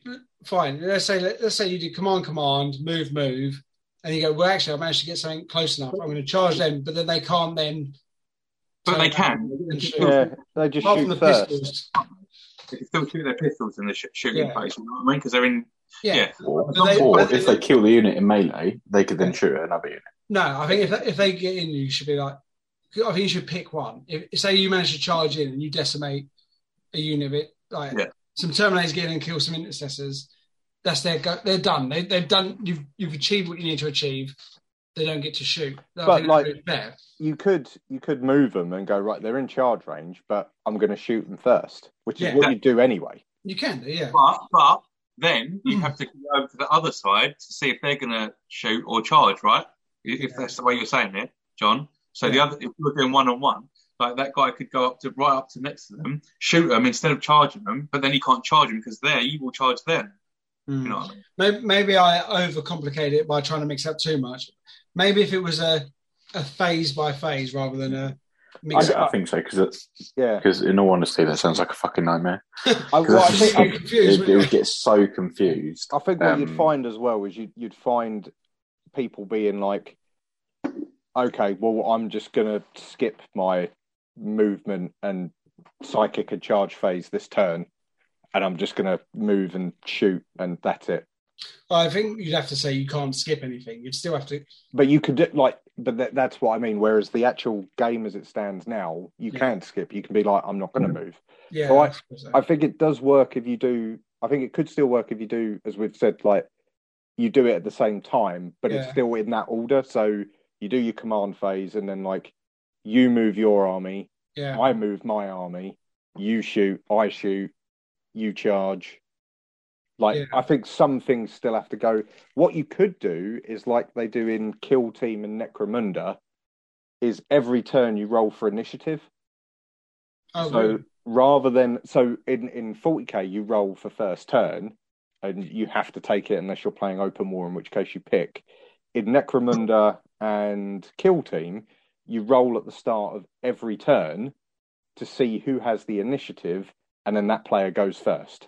Fine, let's say let's say you do command, command, move, move, and you go, well, actually, I managed to get something close enough. I'm going to charge them, but then they can't then... But they can. Yeah, they just apart shoot from the first. Pistols. They can still shoot their pistols in the sh- shooting yeah. phase, you know what I mean? Because they're in... Yeah. yeah. Or, they, or if they, they kill the unit in melee, they could then yeah. shoot another unit. No, I think if they, if they get in, you should be like... I think you should pick one. If, say you manage to charge in and you decimate a unit, bit, like yeah. some Terminators get in and kill some Intercessors, that's their go- they're done. They, they've done... You've, you've achieved what you need to achieve. They don't get to shoot. I but like really you could, you could move them and go, right, they're in charge range, but I'm going to shoot them first, which yeah, is what that, you do anyway. You can, do, yeah. But, but then you mm. have to go over to the other side to see if they're going to shoot or charge, right? If yeah. that's the way you're saying it, John. So yeah. the other, if we're doing one on one, like that guy could go up to right up to next to them, shoot them instead of charging them, but then he can't charge them because there you will charge them. Mm. You know what I mean? maybe, maybe I overcomplicate it by trying to mix up too much. Maybe if it was a, a phase by phase rather than a mix I, I think so, because yeah. in all honesty, that sounds like a fucking nightmare. I, well, I think I'm confused. It, it would get so confused. I think what um, you'd find as well is you'd, you'd find people being like, okay, well, I'm just going to skip my movement and psychic and charge phase this turn, and I'm just going to move and shoot, and that's it. Well, I think you'd have to say you can't skip anything. You'd still have to, but you could do, like, but th- that's what I mean. Whereas the actual game as it stands now, you yeah. can skip. You can be like, I'm not going to move. Yeah, so I, so. I think it does work if you do. I think it could still work if you do, as we've said, like you do it at the same time, but yeah. it's still in that order. So you do your command phase, and then like you move your army, yeah. I move my army, you shoot, I shoot, you charge. Like, yeah. I think some things still have to go. What you could do is, like they do in Kill Team and Necromunda, is every turn you roll for initiative. Oh, so really? rather than... So in, in forty K, you roll for first turn, and you have to take it unless you're playing open war, in which case you pick. In Necromunda and Kill Team, you roll at the start of every turn to see who has the initiative, and then that player goes first.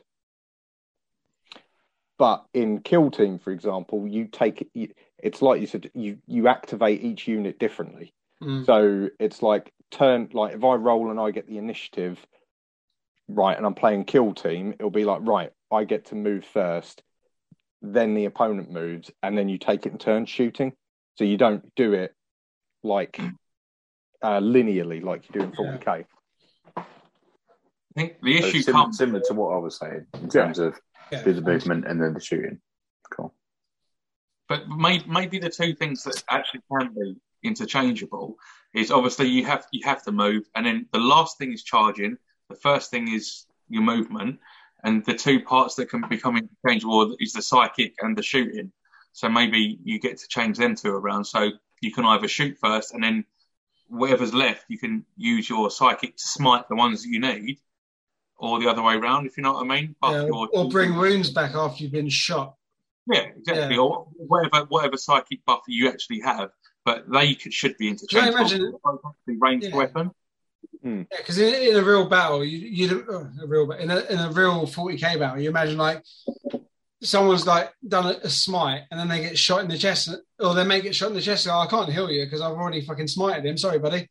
But in Kill Team, for example, you take it, it's like you said, you, you activate each unit differently. Mm. So it's like turn, like if I roll and I get the initiative, right, and I'm playing Kill Team, it'll be like, right, I get to move first, then the opponent moves, and then you take it in turn shooting. So you don't do it like uh, linearly like you do in forty K. I think the issue so comes similar to what I was saying in terms yeah. of yeah. the movement and then the shooting. Cool. But may, maybe the two things that actually can be interchangeable is obviously you have you have to move, and then the last thing is charging. The first thing is your movement, and the two parts that can become interchangeable is the psychic and the shooting. So maybe you get to change them two around. So you can either shoot first, and then whatever's left, you can use your psychic to smite the ones that you need, or the other way around, if you know what I mean. But yeah, or shooting. Bring wounds back after you've been shot. Yeah, exactly. Yeah. Or whatever whatever psychic buffer you actually have, but they could, should be interchangeable. Can I imagine the ranged yeah. weapon? Mm. Yeah, because in, in a real battle, you you a real in a in a real forty K battle, you imagine like someone's like done a, a smite and then they get shot in the chest, or they may get shot in the chest. And, oh, I can't heal you because I've already fucking smited him. Sorry, buddy.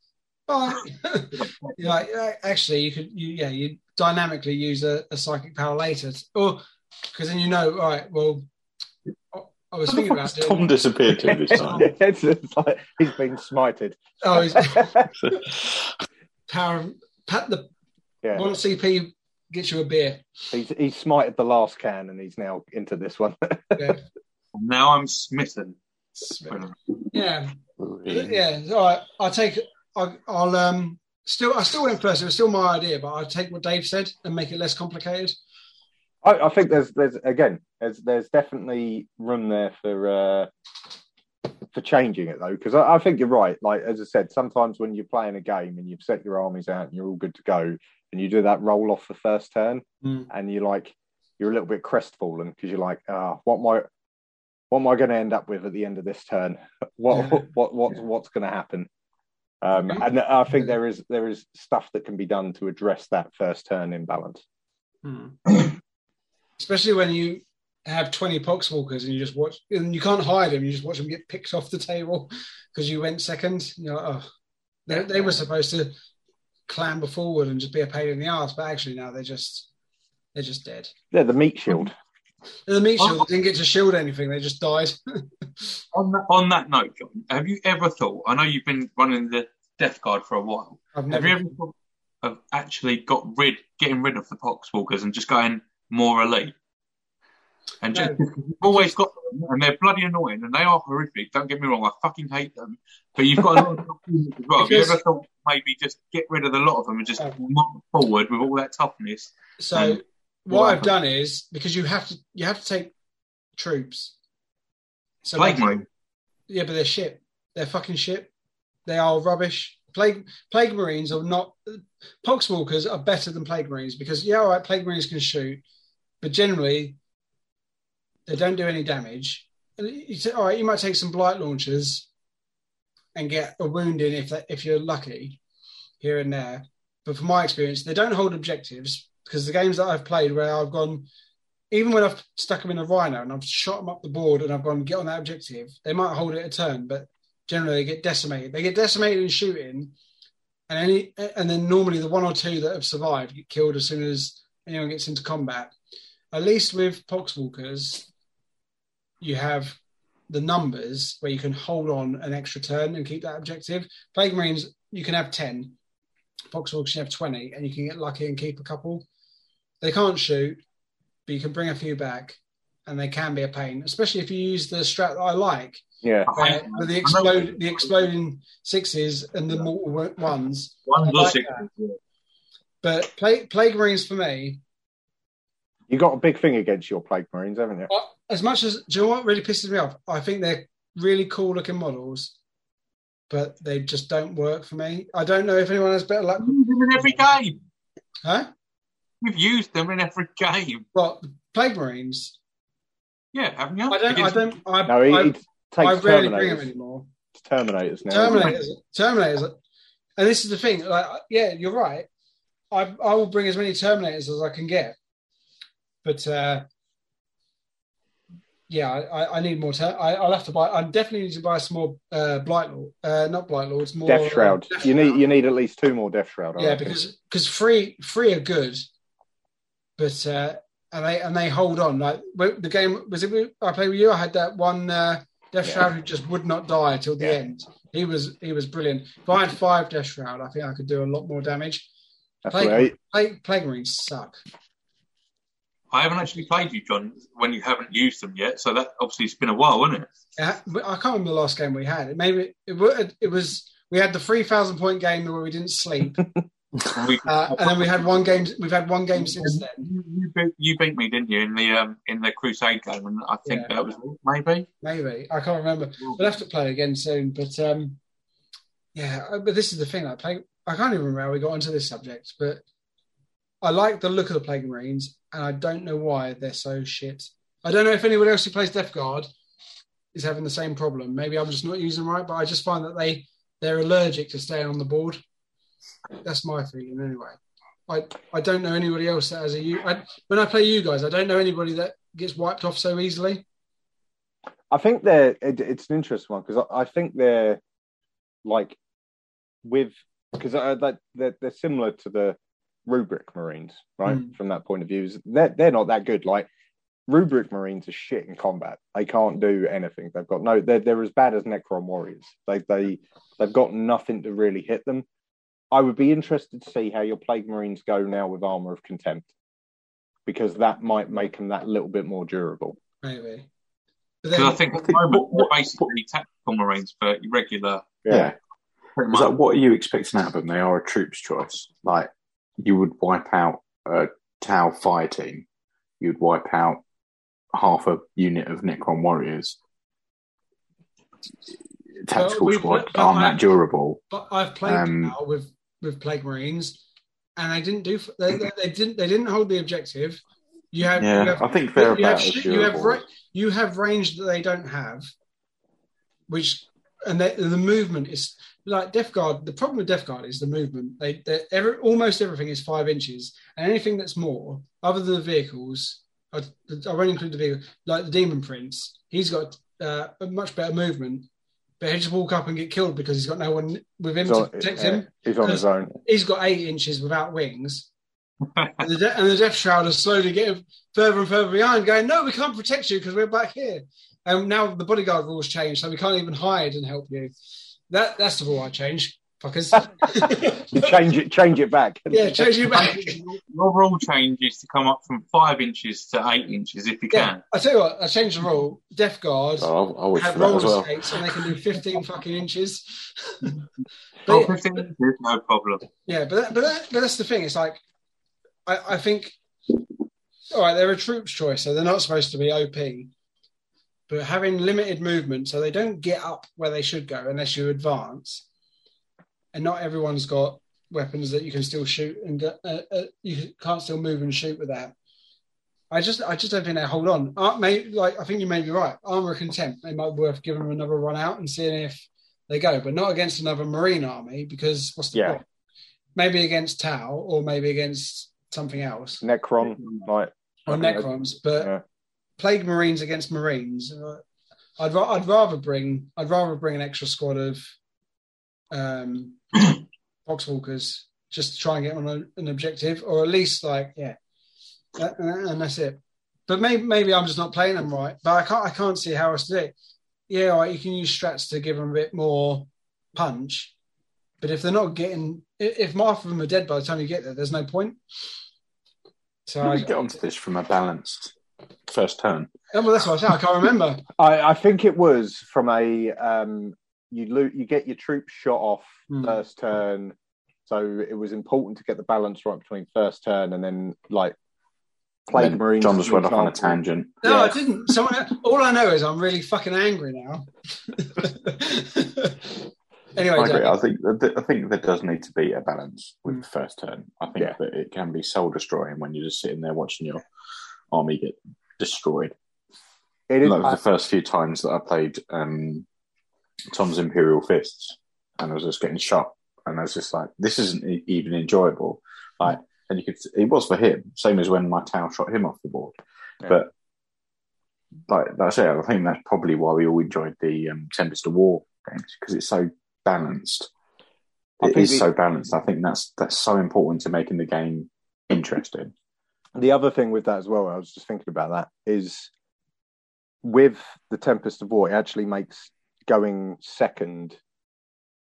Bye. You're like actually, you could you yeah you dynamically use a, a psychic power later, or because then you know all right well. I was thinking about it. Tom disappeared to this time. It's like he's been smited. Oh, he's power. Pat the yeah. one C P gets you a beer. He's he's smited the last can, and he's now into this one. yeah. Now I'm smitten. smitten. Yeah, really? yeah. All right, I'll take. I'll, I'll um. Still, I still went first. It was still my idea, but I'll take what Dave said and make it less complicated. I, I think there's there's again there's there's definitely room there for uh, for changing it though, because I, I think you're right. Like as I said, sometimes when you're playing a game and you've set your armies out and you're all good to go, and you do that roll off the first turn, mm. and you like you're a little bit crestfallen because you're like, ah, oh, what am I what am I going to end up with at the end of this turn? What yeah. what what, what yeah. what's going to happen? Um, and I think there is there is stuff that can be done to address that first turn imbalance. Mm. Especially when you have twenty Poxwalkers and you just watch, and you can't hide them. You just watch them get picked off the table because you went second. You're like, oh, they, they were supposed to clamber forward and just be a pain in the arse, but actually now they're just they're just dead. They're the meat shield. They're the meat shield. They didn't get to shield anything. They just died. on that, on that note, John, have you ever thought? I know you've been running the Death Guard for a while. I've never have you ever thought of actually got rid, getting rid of the Poxwalkers and just going more elite, and just, no. you've always got them, and they're bloody annoying, and they are horrific. Don't get me wrong, I fucking hate them. But you've got a lot of toughness as well. Because, have you ever thought maybe just get rid of a lot of them and just um, move forward with all that toughness? So what I've happens. done is because you have to, you have to take troops. So Plague Marines. Yeah, but they're shit. They're fucking shit. They are rubbish. Plague Plague Marines are not. Poxwalkers are better than Plague Marines because yeah, all right, Plague Marines can shoot. But generally, they don't do any damage. And you say, all right, you might take some blight launchers and get a wound in if that, if you're lucky here and there. But from my experience, they don't hold objectives because the games that I've played where I've gone, even when I've stuck them in a rhino and I've shot them up the board and I've gone, get on that objective, they might hold it a turn, but generally they get decimated. They get decimated in shooting, and any, and then normally the one or two that have survived get killed as soon as anyone gets into combat. At least with Poxwalkers, you have the numbers where you can hold on an extra turn and keep that objective. Plague Marines, you can have ten. Poxwalkers, you have twenty, and you can get lucky and keep a couple. They can't shoot, but you can bring a few back, and they can be a pain, especially if you use the strat that I like. Yeah. Where, where the, explode, the exploding sixes and the mortal ones. One like but Plague, Plague Marines, for me... You got a big thing against your Plague Marines, haven't you? As much as, do you know what really pisses me off? I think they're really cool looking models, but they just don't work for me. I don't know if anyone has better luck. You use them in every game. Huh? You've used them in every game. What, Plague Marines? Yeah, haven't you? I don't, I don't, I, no, he, I, he takes I rarely bring them anymore. It's Terminators now. Terminators. Terminators. And this is the thing, like, yeah, you're right. I, I will bring as many Terminators as I can get. But uh, yeah, I, I need more. Ter- I, I'll have to buy. I definitely need to buy some more uh, Blight Lords, uh, not Blight Lords. More Death Shroud. Um, Death you Shroud. need you need at least two more Death Shroud. I yeah, reckon. because because three three are good, but uh, and they and they hold on. Like the game was it? I played with you. I had that one uh, Death yeah. Shroud who just would not die till the yeah. end. He was he was brilliant. If I had five Death Shroud, I think I could do a lot more damage. Plague, right. plague, plague Marines suck. I haven't actually played you, John, when you haven't used them yet. So that obviously it's been a while, hasn't it? Yeah, I can't remember the last game we had. It maybe it, it was we had the three thousand point game where we didn't sleep, uh, and then we had one game. We've had one game since then. You, you, beat, you beat me, didn't you, in the um, in the Crusade game? And I think yeah. that was maybe maybe I can't remember. We'll have to play again soon. But um, yeah, but this is the thing. I play. I can't even remember how we got onto this subject, but I like the look of the Plague Marines, and I don't know why they're so shit. I don't know if anyone else who plays Death Guard is having the same problem. Maybe I'm just not using them right, but I just find that they, they're allergic to staying on the board. That's my feeling anyway. I, I don't know anybody else that has a... I, when I play you guys, I don't know anybody that gets wiped off so easily. I think they're... It, it's an interesting one, because I, I think they're, like, with... Because they're, they're similar to the Rubric Marines, right? Mm. From that point of view, they're, they're not that good. Like, Rubric Marines are shit in combat. They can't do anything. They've got no... They're, they're as bad as Necron Warriors. They, they, they've got nothing to really hit them. I would be interested to see how your Plague Marines go now with Armour of Contempt, because that might make them that little bit more durable. Maybe. Because I think at the moment, they're basically tactical Marines, but regular... Yeah. yeah. It's like, what are you expecting out of them? They are a troops choice. Like, you would wipe out a Tau fire team. You'd wipe out half a unit of Necron Warriors. Tactical well, squad aren't that durable. But I've played um, now with, with Plague Marines, and they didn't do. They, they, they didn't. They didn't hold the objective. You have. Yeah, you have, I think they're you about have, you have, you have range that they don't have, which and they, the movement is. Like Death Guard, the problem with Death Guard is the movement. They, every, almost everything is five inches, and anything that's more, other than the vehicles, I, I won't include the vehicle. Like the Demon Prince, he's got uh, a much better movement, but he'll just walk up and get killed because he's got no one with him so, to protect him. He's on his own. He's got eight inches without wings, and, the de- and the Death Shroud is slowly getting further and further behind, going, "No, we can't protect you because we're back here." And now the bodyguard rules change, so we can't even hide and help you. That that's the rule I change, fuckers. change it, change it back. Yeah, change it back. Your rule change is to come up from five inches to eight inches if you yeah, can. I tell you what, I changed the rule. Death Guard oh, have roller well. skates and they can do fifteen fucking inches. but, oh, fifteen inches, no problem. Yeah, but that, but that, but that's the thing. It's like I, I think all right, they're a troops choice, so they're not supposed to be O P. But having limited movement, so they don't get up where they should go unless you advance. And not everyone's got weapons that you can still shoot, and uh, uh, you can't still move and shoot with that. I just, I just don't think they hold on. Uh, maybe, like I think you may be right. Armour of Contempt, they might be worth giving them another run out and seeing if they go, but not against another Marine army because what's the yeah. point? Maybe against Tau or maybe against something else. Necron, like or Necrons, but. Yeah. Plague Marines against Marines. Uh, I'd ra- I'd rather bring I'd rather bring an extra squad of um, Poxwalkers just to try and get on a, an objective, or at least like yeah, uh, and that's it. But maybe maybe I'm just not playing them right. But I can't I can't see how else to do it. Yeah, all right, you can use strats to give them a bit more punch, but if they're not getting if half of them are dead by the time you get there, there's no point. So I get onto this from a balanced. First turn. Oh, well, that's what I said. I can't remember. I, I think it was from a um, you loot, you get your troops shot off mm. first turn, so it was important to get the balance right between first turn and then like Plague Marines. John just went off on a tangent. No, yeah. I didn't. Someone. Else, all I know is I'm really fucking angry now. Anyway, I agree. I think that, I think there does need to be a balance with mm. the first turn. I think yeah. that it can be soul destroying when you're just sitting there watching your army get destroyed. It is, like I, the first few times that I played um, Tom's Imperial Fists, and I was just getting shot, and I was just like, "This isn't even enjoyable." Like, and you could, it was for him, same as when my Tau shot him off the board. Yeah. But like that's it. I think that's probably why we all enjoyed the um, Tempest of War games because it's so balanced. It is we, so balanced. I think that's that's so important to making the game interesting. The other thing with that as well, I was just thinking about that, is with the Tempest of War, it actually makes going second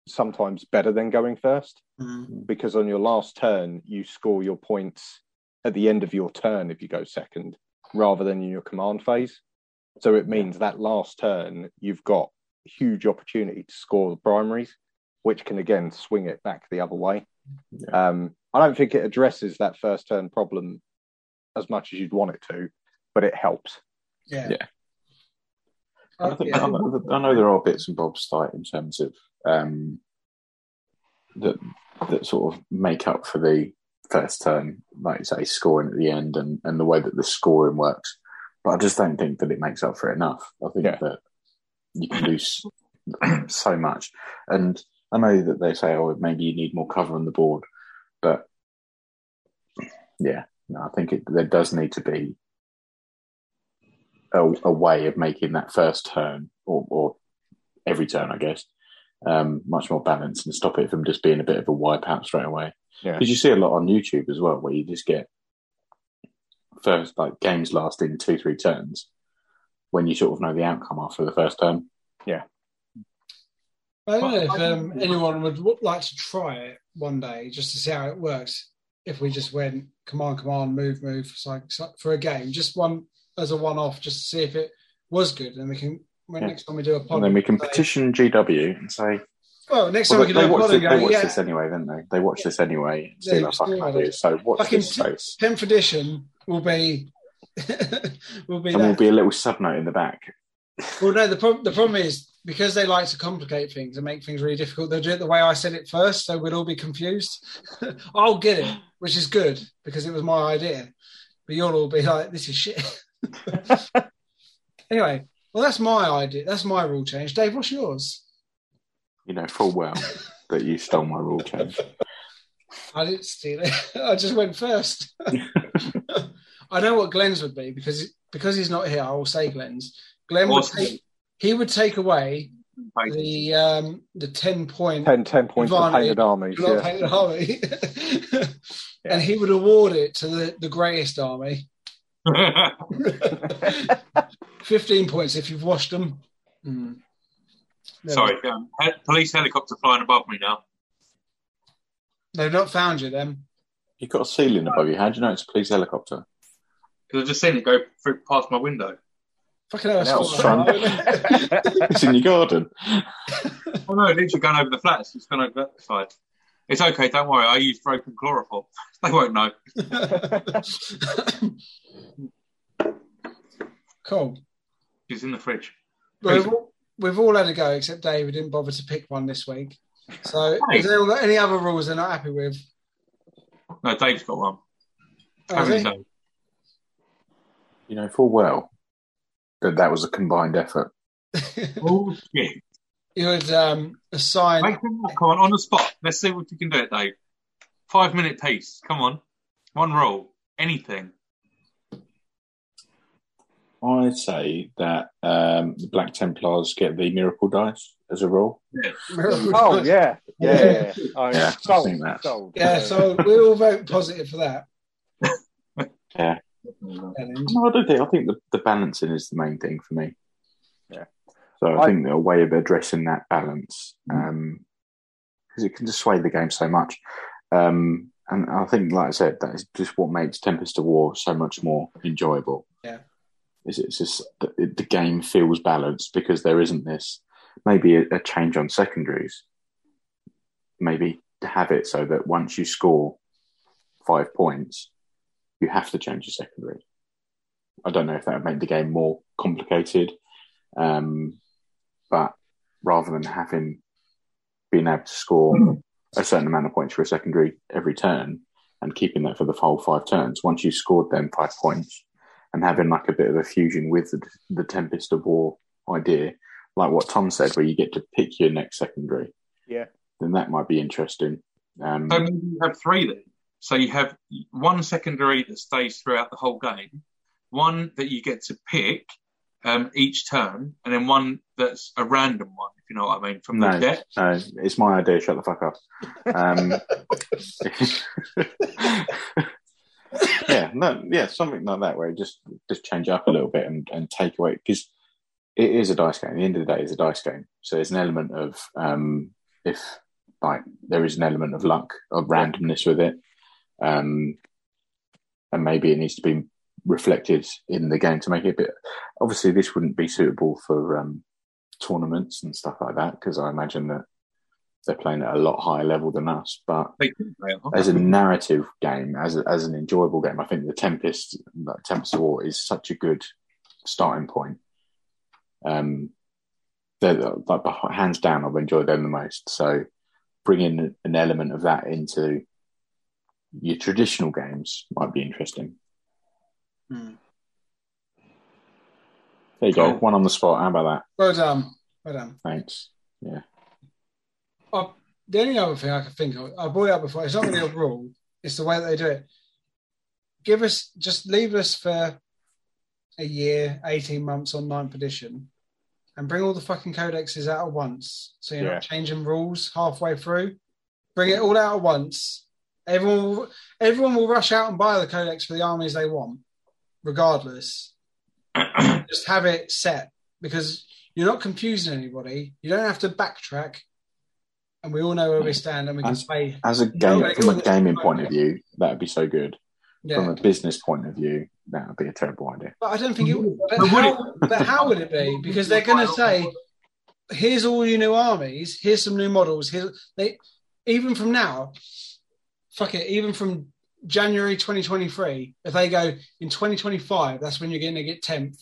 sometimes better than going first, mm-hmm. because on your last turn, you score your points at the end of your turn if you go second, rather than in your command phase. So it means that last turn, you've got huge opportunity to score the primaries, which can, again, swing it back the other way. Yeah. Um, I don't think it addresses that first turn problem as much as you'd want it to, but it helps. Yeah. yeah. I, think, I, know, I know there are bits and bobs like in terms of um, that that sort of make up for the first turn, like you say, scoring at the end and, and the way that the scoring works. But I just don't think that it makes up for it enough. I think yeah. that you can lose so much. And I know that they say, oh, maybe you need more cover on the board. But, yeah, no, I think it, there does need to be a, a way of making that first turn, or, or every turn, I guess, um, much more balanced and stop it from just being a bit of a wipeout straight away. Because yeah. you see a lot on YouTube as well, where you just get first, like games lasting two, three turns when you sort of know the outcome after the first turn. Yeah. I don't know if um, anyone would like to try it one day just to see how it works. If we just went command, command, move, move for, for a game, just one as a one-off, just to see if it was good. And we can when yeah. next time we do a pod, and then we can petition G W and say, "Well, next time well, we can they do a pod." They watched yeah. this anyway, didn't they? They watched yeah. this anyway. Yeah, still, fucking like idea. So what's this space? Tenth edition will be will be, and there will be a little subnote in the back. Well, no, the problem the problem is. Because they like to complicate things and make things really difficult, they'll do it the way I said it first, so we'd all be confused. I'll get it, which is good, because it was my idea. But you'll all be like, this is shit. Anyway, well, that's my idea. That's my rule change. Dave, what's yours? You know full well that you stole my rule change. I didn't steal it. I just went first. I know what Glenn's would be, because because he's not here, I will say Glenn's. Glenn awesome. would take... He would take away the um, the ten point ten, ten points of painted armies, yeah. painted army, yeah. and he would award it to the, the greyest army. Fifteen points if you've washed them. Mm. Sorry, um, he- police helicopter flying above me now. They've not found you then. You've got a ceiling above you. How do you know it's a police helicopter? Because I've just seen it go through past my window. Fucking hell, it's in your garden. Oh no, it literally gone over the flats. It's gone over that side. It's okay, don't worry. I used broken chloroform. They won't know. Cool. It's in the fridge. We've all, we've all had a go, except Dave, who didn't bother to pick one this week. So, is there any other rules they're not happy with? No, Dave's got one. Oh, he? You know full well. That that was a combined effort. Oh shit! You would um, assign. Make them up, come on, on the spot. Let's see what you can do, it, Dave. Five minute piece. Come on, one roll, anything. I'd say that um, the Black Templars get the Miracle Dice as a roll. Yeah. Oh yeah, yeah, yeah. I yeah, sold, I think that's... sold. Yeah, so we all vote positive for that. Yeah. No, I don't think. I think the, the balancing is the main thing for me. Yeah. So I, I think a way of addressing that balance, because um, it can just sway the game so much. Um, and I think, like I said, that is just what makes Tempest of War so much more enjoyable. Yeah. Is it's just the, the game feels balanced because there isn't this maybe a, a change on secondaries. Maybe to have it so that once you score five points. You have to change your secondary. I don't know if that would make the game more complicated, um, but rather than having being able to score mm. a certain amount of points for a secondary every turn and keeping that for the whole five turns, once you've scored them five points and having like a bit of a fusion with the, the Tempest of War idea, like what Tom said, where you get to pick your next secondary, yeah, then that might be interesting. Um, so maybe you have three then. So you have one secondary that stays throughout the whole game, one that you get to pick um, each turn, and then one that's a random one, if you know what I mean, from no, the deck. No, it's my idea. Shut the fuck up. Um, yeah, no, yeah, something like that where it just just change up a little bit and, and take away, because it is a dice game. At the end of the day, it's a dice game. So there's an element of um, if like there is an element of luck, of randomness with it, um, and maybe it needs to be reflected in the game to make it a bit. Obviously, this wouldn't be suitable for um, tournaments and stuff like that, because I imagine that they're playing at a lot higher level than us, but as a narrative game, as a, as an enjoyable game, I think the Tempest, the Tempest of War is such a good starting point. Um, they're the, like, hands down, I've enjoyed them the most. So bringing an element of that into your traditional games might be interesting. Hmm. There you go, one on the spot. How about that? Well done, well done. Thanks. Yeah. Oh, the only other thing I could think of, I brought it up before, it's not really a rule, it's the way that they do it. Give us, just leave us for a year, eighteen months on ninth edition, and bring all the fucking codexes out at once, so you're yeah. not changing rules halfway through. Bring it all out at once. Everyone will, everyone will rush out and buy the codex for the armies they want, regardless. Just have it set, because you're not confusing anybody. You don't have to backtrack. And we all know where we stand, and we can as, play. As a game, no, from a gaming point of view, that would be so good. Yeah. From a business point of view, that would be a terrible idea. But I don't think it would. But how, but how would it be? Because they're going to say, "Here's all your new armies. Here's some new models." Here's, they even from now, fuck it. Even from January twenty twenty-three, if they go in twenty twenty-five, that's when you're going to get tenth.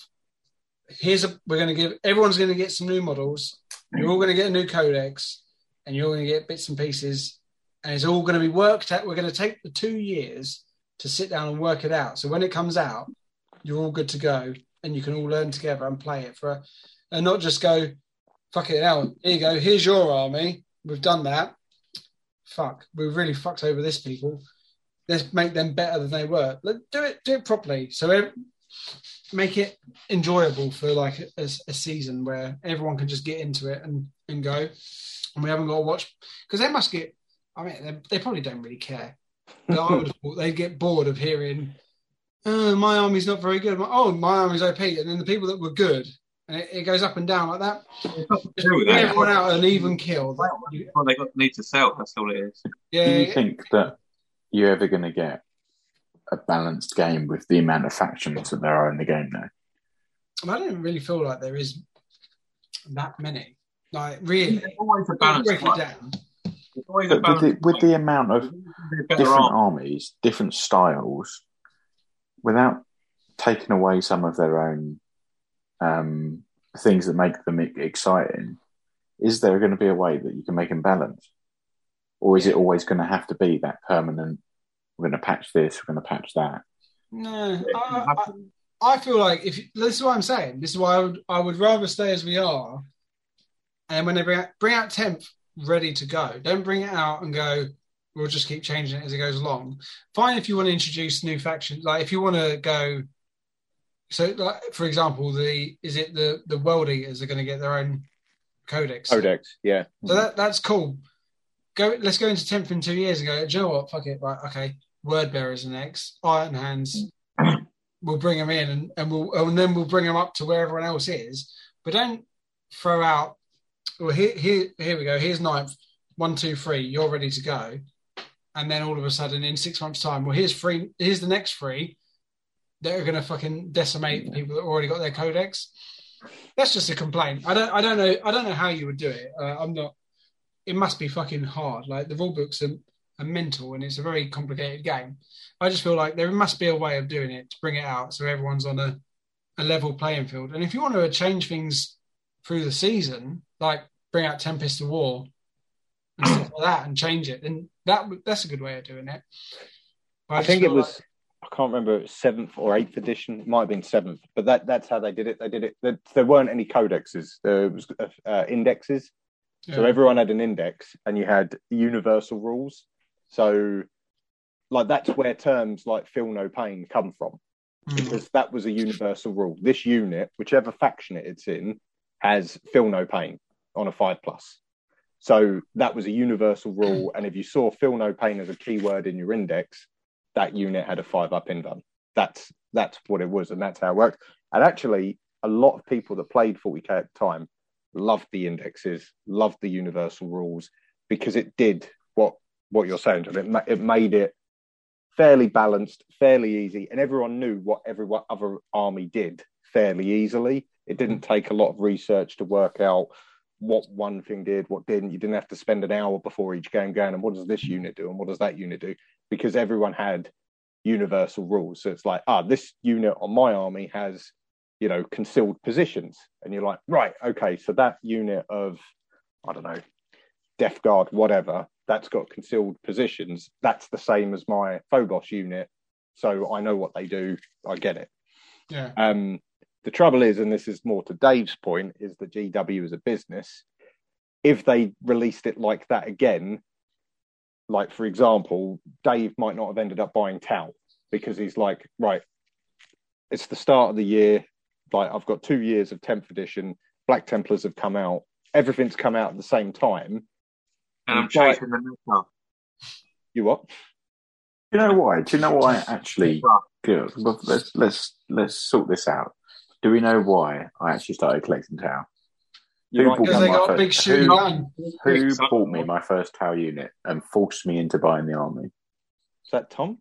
Here's a. We're going to give everyone's going to get some new models. You're all going to get a new codex. And you're going to get bits and pieces, and it's all going to be worked out. We're going to take the two years to sit down and work it out. So when it comes out, you're all good to go, and you can all learn together and play it for, a, and not just go, fuck it out. Here you go. Here's your army. We've done that. Fuck. We've really fucked over this people. Let's make them better than they were. Let, do it. Do it properly. So every, make it enjoyable for like a, a season where everyone can just get into it and, and go. And we haven't got to watch, because they must get, I mean, they, they probably don't really care. But I would have thought they'd get bored of hearing, oh, my army's not very good. My, oh, my army's O P. And then the people that were good, and it, it goes up and down like that. Just put everyone out an even kill. Well, they got need to sell. That's all it is. Yeah. Do you think that you're ever going to get a balanced game with the amount of factions that there are in the game now? I don't really feel like there is that many. Like, really? It's always a balance. Break it down. It's always a balance with, the, with the amount of different armies, different styles, without taking away some of their own um, things that make them exciting, is there going to be a way that you can make them balanced? Or is yeah. it always going to have to be that permanent, we're going to patch this, we're going to patch that? No. I, I, I feel like, if this is what I'm saying, this is why I would, I would rather stay as we are. And when they bring out, bring out tenth, ready to go. Don't bring it out and go, we'll just keep changing it as it goes along. Fine if you want to introduce new factions. Like, if you want to go... So, like, for example, the is it the, the World Eaters are going to get their own codex? Codex, yeah. So that that's cool. Go. Let's go into tenth in two years and go, do you know what? Fuck it. Right, okay. Word Bearers are next. Iron Hands. We'll bring them in and, and, we'll, and then we'll bring them up to where everyone else is. But don't throw out... Well, here, here, here we go. Here's ninth. One, two, three. You're ready to go. And then all of a sudden, in six months' time, well, here's three. Here's the next three that are going to fucking decimate people that already got their codex. That's just a complaint. I don't. I don't know. I don't know how you would do it. Uh, I'm not. It must be fucking hard. Like, the rule books are, are mental, and it's a very complicated game. I just feel like there must be a way of doing it to bring it out so everyone's on a, a level playing field. And if you want to change things through the season, like bring out Tempest of War and stuff like that and change it, then that that's a good way of doing it. But I, I think it was, like... I can't remember, seventh or eighth edition. It might have been seventh, but that, that's how they did it. They did it. There, there weren't any codexes. There was uh, indexes. Yeah. So everyone had an index, and you had universal rules. So, like, that's where terms like feel no pain come from, mm. because that was a universal rule. This unit, whichever faction it's in, has feel no pain on a five plus. So that was a universal rule. And if you saw feel no pain as a keyword in your index, that unit had a five up in done. That's that's what it was, and that's how it worked. And actually, a lot of people that played forty K at the time loved the indexes, loved the universal rules, because it did what what you're saying, John. It, ma- it made it fairly balanced, fairly easy, and everyone knew what every what other army did fairly easily. It didn't take a lot of research to work out what one thing did, what didn't. You didn't have to spend an hour before each game going, and what does this unit do, and what does that unit do? Because everyone had universal rules. So it's like, ah, this unit on my army has, you know, concealed positions. And you're like, right, okay, so that unit of, I don't know, Death Guard, whatever, that's got concealed positions. That's the same as my Phobos unit. So I know what they do. I get it. Yeah. Um, the trouble is, and this is more to Dave's point, is that G W is a business. If they released it like that again, like, for example, Dave might not have ended up buying Tau, because he's like, right, it's the start of the year. Like, I've got two years of tenth edition. Black Templars have come out. Everything's come out at the same time. And I'm chasing the Necron. You what? Do you know why? Do you know why, actually? Let's, let's, let's sort this out. Do we know why I actually started collecting Tau? Who bought, they got a big shoe who, who bought me my first Tau unit and forced me into buying the army? Is that Tom?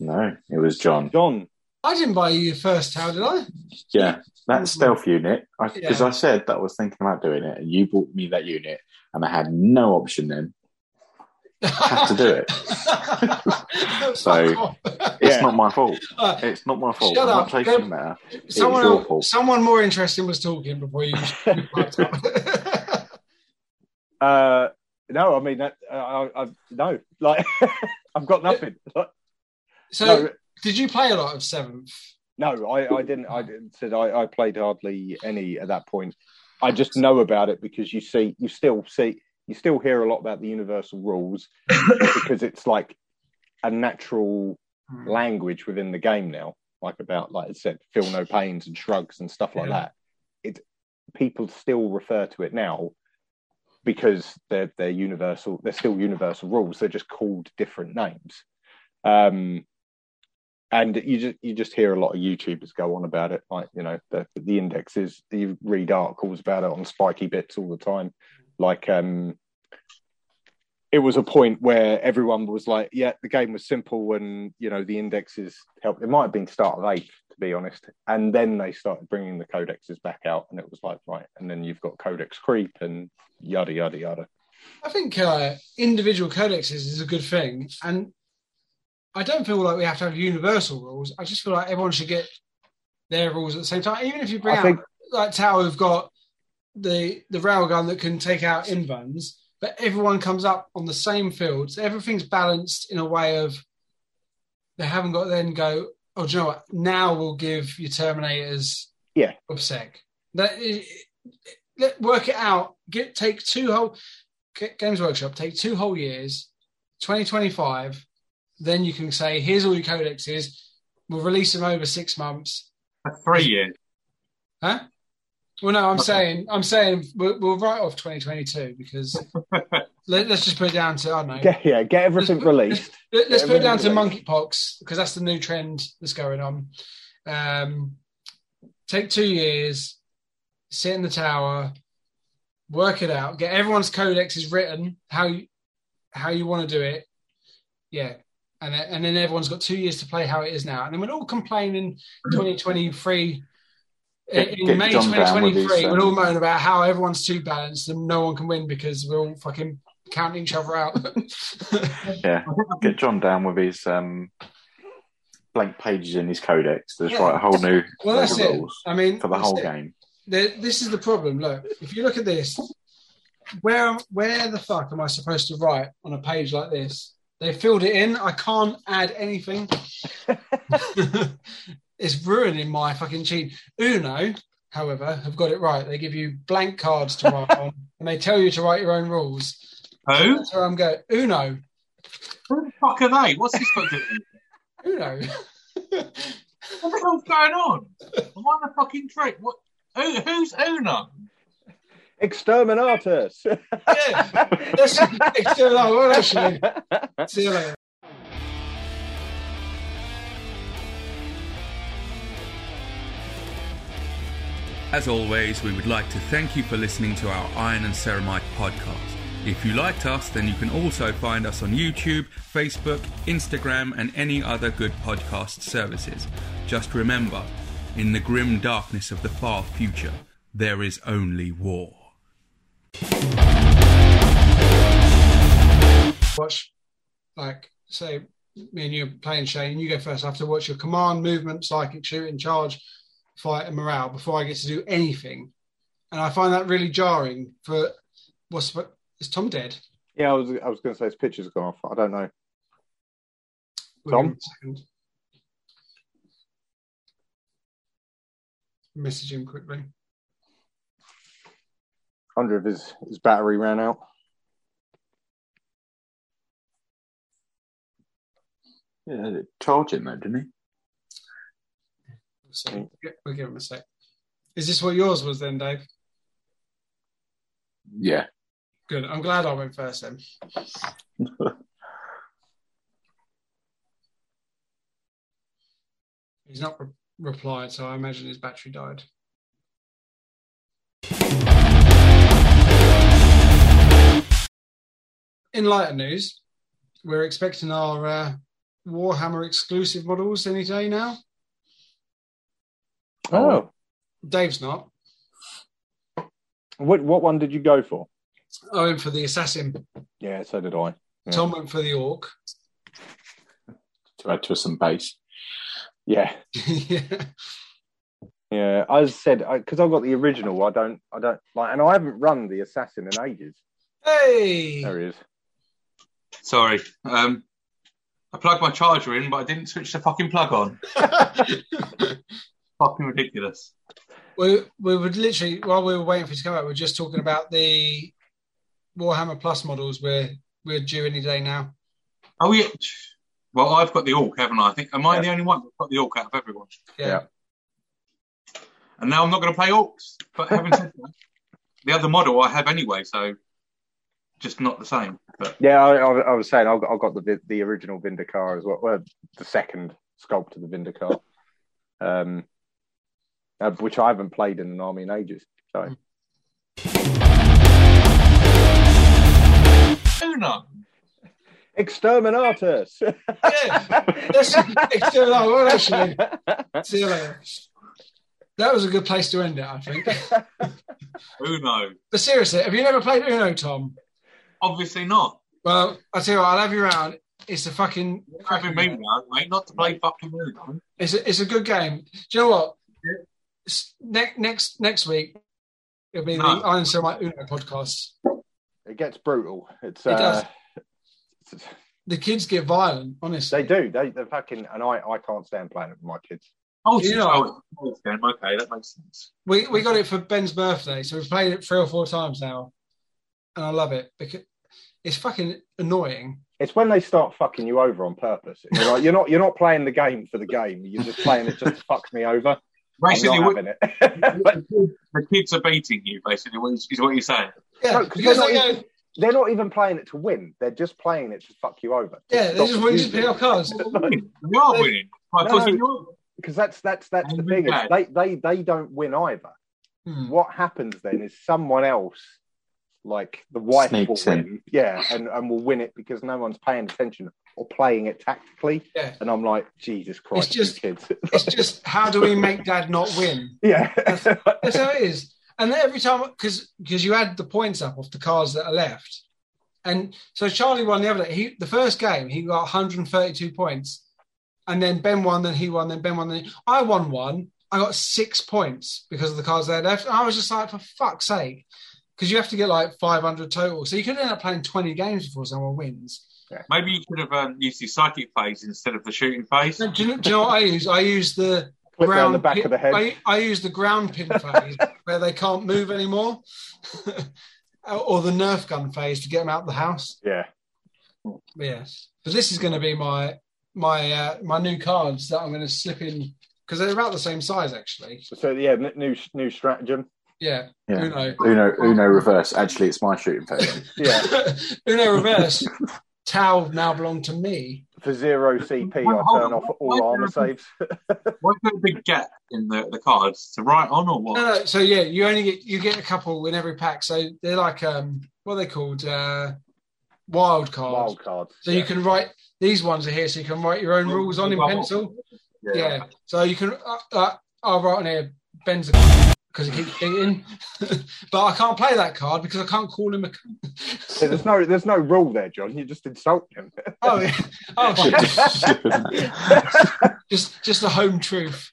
No, it was John. John. I didn't buy you your first Tau, did I? Yeah, that stealth unit. Because I, yeah. I said that I was thinking about doing it, and you bought me that unit, and I had no option then. I had to do it. So it's yeah. not my fault. It's not my fault. Shut I'm up. Not taking that. Someone, it's your fault. Someone more interesting was talking before you. uh, no, I mean, that, uh, I, I, no, like I've got nothing. So, no. Did you play a lot of seventh? No, I, I didn't. I didn't, said I, I played hardly any at that point. I just know about it because you see, you still see. You still hear a lot about the universal rules because it's like a natural language within the game now, like about, like I said, feel no pains and shrugs and stuff like yeah. that. It people still refer to it now because they're they're universal. They're still universal rules. They're just called different names, um, and you just you just hear a lot of YouTubers go on about it. Like, you know, the the indexes. You read articles about it on Spiky Bits all the time. Like, um, it was a point where everyone was like, yeah, the game was simple and, you know, the indexes helped. It might have been start of eight, to be honest. And then they started bringing the codexes back out, and it was like, right. And then you've got codex creep and yada, yada, yada. I think uh, individual codexes is a good thing. And I don't feel like we have to have universal rules. I just feel like everyone should get their rules at the same time. Even if you bring I out, think... like, Tau have got the the railgun that can take out invans, but everyone comes up on the same field, so everything's balanced in a way of they haven't got to then go, oh, do you know what, now we'll give your Terminators yeah obsec. That it, it, let, work it out. Get take two whole Games Workshop take two whole years, twenty twenty-five, then you can say, here's all your codexes, we'll release them over six months. That's three years. Huh? Well, no, I'm okay. saying I'm saying we'll, we'll write off twenty twenty-two because let, let's just put it down to, I don't know. Get, yeah, get everything let's put, released. Let's, let's put it down released. to monkeypox because that's the new trend that's going on. Um, take two years, sit in the tower, work it out, get everyone's codexes written, how you, how you want to do it. Yeah. And, and then everyone's got two years to play how it is now. And then we'll all complain in twenty twenty-three Get, in get May twenty twenty-three, we'll all moan about how everyone's too balanced and no one can win because we're all fucking counting each other out. Yeah, get John down with his um, blank pages in his codex. That's yeah. right, a whole new well, that's it. Rules I mean, for the whole it. game. The, this is the problem. Look, if you look at this, where where the fuck am I supposed to write on a page like this? They filled it in. I can't add anything. It's ruining my fucking cheat. Uno, however, have got it right. They give you blank cards to write on, and they tell you to write your own rules. Who? So that's where I'm going. Uno. Who the fuck are they? What's this book doing? Uno. What the hell's going on? I'm on a fucking trick. What? Who, who's Uno? Exterminatus. Yeah. That's Exterminatus. What else? See you later. As always, we would like to thank you for listening to our Iron and Ceramite podcast. If you liked us, then you can also find us on YouTube, Facebook, Instagram, and any other good podcast services. Just remember, in the grim darkness of the far future, there is only war. Watch, like, say, me and you playing Shane, you go first. I have to watch your command, movement, psychic, shooting, charge, fight, and morale before I get to do anything. And I find that really jarring for what's the... Is Tom dead? Yeah, I was I was going to say his picture's gone off. I don't know. Tom? Message him quickly. I wonder if his, his battery ran out. Yeah, they charged him though, didn't he? So we'll give him a sec. Is this what yours was then, Dave? Yeah. Good. I'm glad I went first then. He's not re- replied, so I imagine his battery died. In lighter news, we're expecting our uh, Warhammer exclusive models any day now. Oh. Dave's not. What what one did you go for? I went for the assassin. Yeah, so did I. Yeah. Tom went for the orc. To add to some base. Yeah. yeah. Yeah. I said because I've got the original. I don't. I don't like, and I haven't run the assassin in ages. Hey, there he is. Sorry, um, I plugged my charger in, but I didn't switch the fucking plug on. Fucking ridiculous. We we would literally while we were waiting for you to come out, we were just talking about the Warhammer Plus models we're we're due any day now. Oh yeah. Well, I've got the orc, haven't I? I think am I yeah. the only one that's got the orc out of everyone? Yeah. yeah. And now I'm not going to play orcs. But having said that, the other model I have anyway, so just not the same. But yeah, I, I was saying I've got, I've got the the original Vindicator as well, well the second sculpt of the Vindicator, um, which I haven't played in an army in ages. So. Mm. Exterminatus. Yeah, that's exterminatus. Actually, see you later. That was a good place to end it, I think. Uno. But seriously, have you never played Uno, Tom? Obviously not. Well, I tell you what, I'll have you round. It's a fucking. You're having me round, mate, not to play fucking Uno. It's a, it's a good game. Do you know what? Yeah. Ne- next next week it'll be no. the Iron Ceramite Uno podcast. It gets brutal. It's, it uh, does. The kids get violent, honestly. They do. They they fucking and I, I can't stand playing it with my kids. Oh, you know, oh, okay, that makes sense. We we got it for Ben's birthday, so we've played it three or four times now, and I love it because it's fucking annoying. It's when they start fucking you over on purpose. You're like, you're not you're not playing the game for the game. You're just playing it just to fuck me over. Basically, I'm not having it. But, the kids are beating you. Basically, is what you're saying. Yeah, no, because they're, they not go, even, they're not even playing it to win. They're just playing it to fuck you over. Yeah, they just want you to play our cards. You are winning. Because no, because that's that's that's and the thing. Is they they they don't win either. Hmm. What happens then is someone else, like the wife, Snakes will win. In. Yeah, and, and will win it because no one's paying attention or playing it tactically. Yeah. And I'm like, Jesus Christ, it's just, kids. It's just how do we make Dad not win? Yeah, that's, that's how it is. And then every time, because you add the points up off the cards that are left. And so Charlie won the other day. He, the first game, he got one hundred thirty-two points. And then Ben won, then he won, then Ben won. Then he... I won one. I got six points because of the cards they had left. And I was just like, for fuck's sake. Because you have to get like five hundred total. So you could end up playing twenty games before someone wins. Yeah. Maybe you could have um, used the psychic phase instead of the shooting phase. No, do, you know, do you know what I use? I use the... Clip ground down the back pin, of the head. I, I use the ground pin phase where they can't move anymore, or the Nerf gun phase to get them out of the house. Yeah, yes. But this is going to be my my uh, my new cards that I'm going to slip in because they're about the same size actually. So yeah, new new stratagem. Yeah, yeah. Uno. Uno Uno reverse. Actually, it's my shooting phase. Yeah, Uno reverse. Tau now belong to me. For zero C P, well, I turn on. off all why armor saves. What's the big gap in the, the cards to write on, or what? Uh, so yeah, you only get you get a couple in every pack. So they're like um, what are they called? Uh, wild cards. Wild cards. So yeah. You can write these ones are here, so you can write your own yeah, rules on in pencil. Yeah. yeah. So you can. Uh, uh, I'll write on here Ben's because he keeps cheating, but I can't play that card because I can't call him a. So there's no, there's no rule there, John. You just insult him. Oh, yeah. oh, shit. just, just the home truth.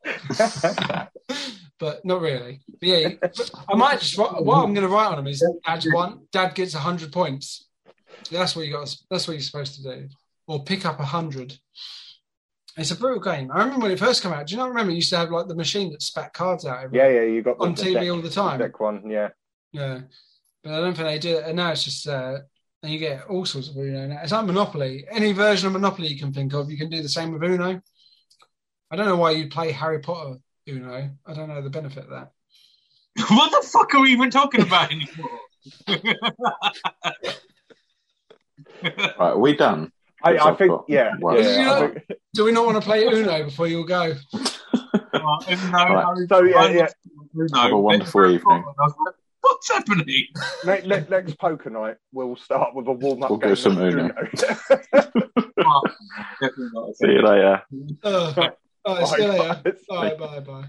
But not really. But yeah, but I might just. What I'm going to write on him is Dad one. Dad gets a hundred points. That's what you got. That's what you're supposed to do, or pick up a hundred. It's a brutal game. I remember when it first came out. Do you not remember? You used to have like the machine that spat cards out. Every yeah, yeah, you got on the T V deck, all the time. Deck one, yeah, yeah. But I don't think they do it. And now it's just, uh, and you get all sorts of Uno. Now. It's like Monopoly. Any version of Monopoly you can think of, you can do the same with Uno. I don't know why you play Harry Potter Uno. I don't know the benefit of that. What the fuck are we even talking about anymore? Right, are we done? I, I think, got, yeah. Well, yeah not, think... Do we not want to play Uno before you go? no, right. So, yeah, yeah. Have a wonderful evening. What's happening? Next, next, next poker night, we'll start with a warm-up we'll game. We'll do some Uno. Uno. See you later. Uh, all right, see you later. Bye, bye, bye. bye.